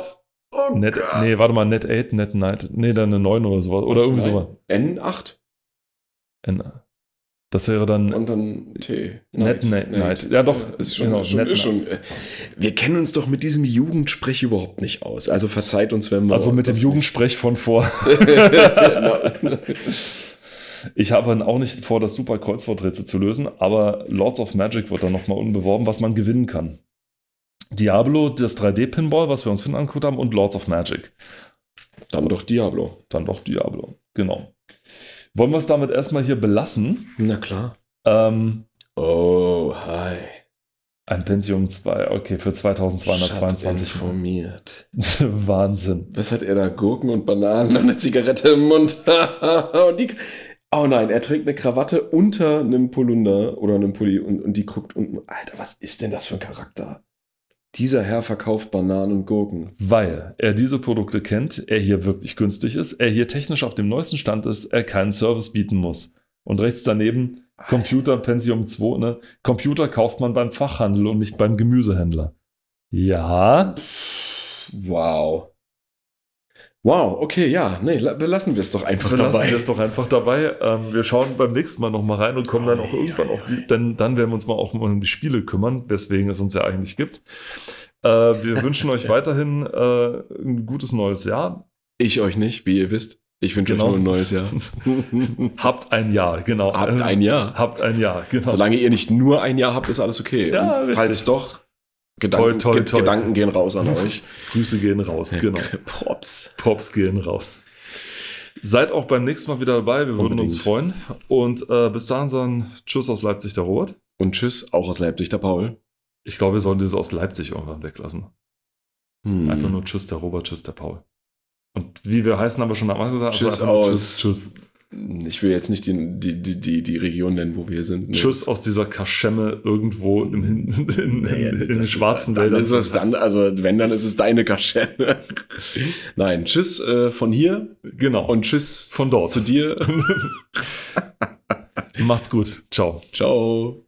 Oh Net, Gott! Nee, warte mal, Net acht, NetNight. Nee, dann eine neun oder sowas. Oder irgendwie sowas. N acht? N acht. Das wäre dann. Und dann T. Net, Net, Net. Ja, doch. Ist schon, genau, schon, Net, ist schon, wir kennen uns doch mit diesem Jugendsprech überhaupt nicht aus. Also verzeiht uns, wenn wir. Also mit dem Jugendsprech von vor. Ich habe dann auch nicht vor, das super Kreuzworträtsel zu lösen, aber Lords of Magic wird dann nochmal unbeworben, was man gewinnen kann. Diablo, das drei D-Pinball, was wir uns vorhin angeguckt haben, und Lords of Magic. Dann doch Diablo. Dann doch Diablo, genau. Wollen wir es damit erstmal hier belassen? Na klar. Ähm, oh, hi. Ein Pentium zwei, okay, für zweitausendzweihundertzweiundzwanzig. Informiert. Wahnsinn. Was hat er da? Gurken und Bananen und eine Zigarette im Mund. Und die, oh nein, er trägt eine Krawatte unter einem Polunder oder einem Pulli und, und die guckt unten. Alter, was ist denn das für ein Charakter? Dieser Herr verkauft Bananen und Gurken. Weil er diese Produkte kennt, er hier wirklich günstig ist, er hier technisch auf dem neuesten Stand ist, er keinen Service bieten muss. Und rechts daneben, Computer, Pentium zwei, ne? Computer kauft man beim Fachhandel und nicht beim Gemüsehändler. Ja. Wow. Wow, okay, ja. Nee, belassen wir es doch einfach belassen dabei. Belassen wir es doch einfach dabei. Ähm, wir schauen beim nächsten Mal nochmal rein und kommen dann auch irgendwann auf die, denn, dann werden wir uns mal auch um die Spiele kümmern, weswegen es uns ja eigentlich gibt. Äh, wir wünschen euch weiterhin äh, ein gutes neues Jahr. Ich euch nicht, wie ihr wisst. Ich wünsche genau. euch nur ein neues Jahr. Habt ein Jahr, genau. Habt ein Jahr. Habt ein Jahr, genau. Solange ihr nicht nur ein Jahr habt, ist alles okay. Ja, und falls doch... Gedanken, toi, toi, toi. Gedanken gehen raus an euch. Grüße gehen raus, genau. Props. Props gehen raus. Seid auch beim nächsten Mal wieder dabei. Wir Unbedingt. Würden uns freuen. Und äh, bis dahin sagen Tschüss aus Leipzig, der Robert. Und Tschüss auch aus Leipzig, der Paul. Ich glaube, wir sollen dieses aus Leipzig irgendwann weglassen. Hm. Einfach nur Tschüss, der Robert, Tschüss, der Paul. Und wie wir heißen, haben wir schon am Anfang gesagt. Tschüss also aus. Tschüss, tschüss. Ich will jetzt nicht die, die, die, die, die Region nennen, wo wir sind. Nee. Tschüss aus dieser Kaschemme irgendwo im, in, in, naja, in den schwarzen ist, Wäldern. Ist es dann, also wenn, dann ist es deine Kaschemme. Nein, Tschüss äh, von hier. Genau. Und Tschüss von dort. Zu dir. Macht's gut. Ciao. Ciao.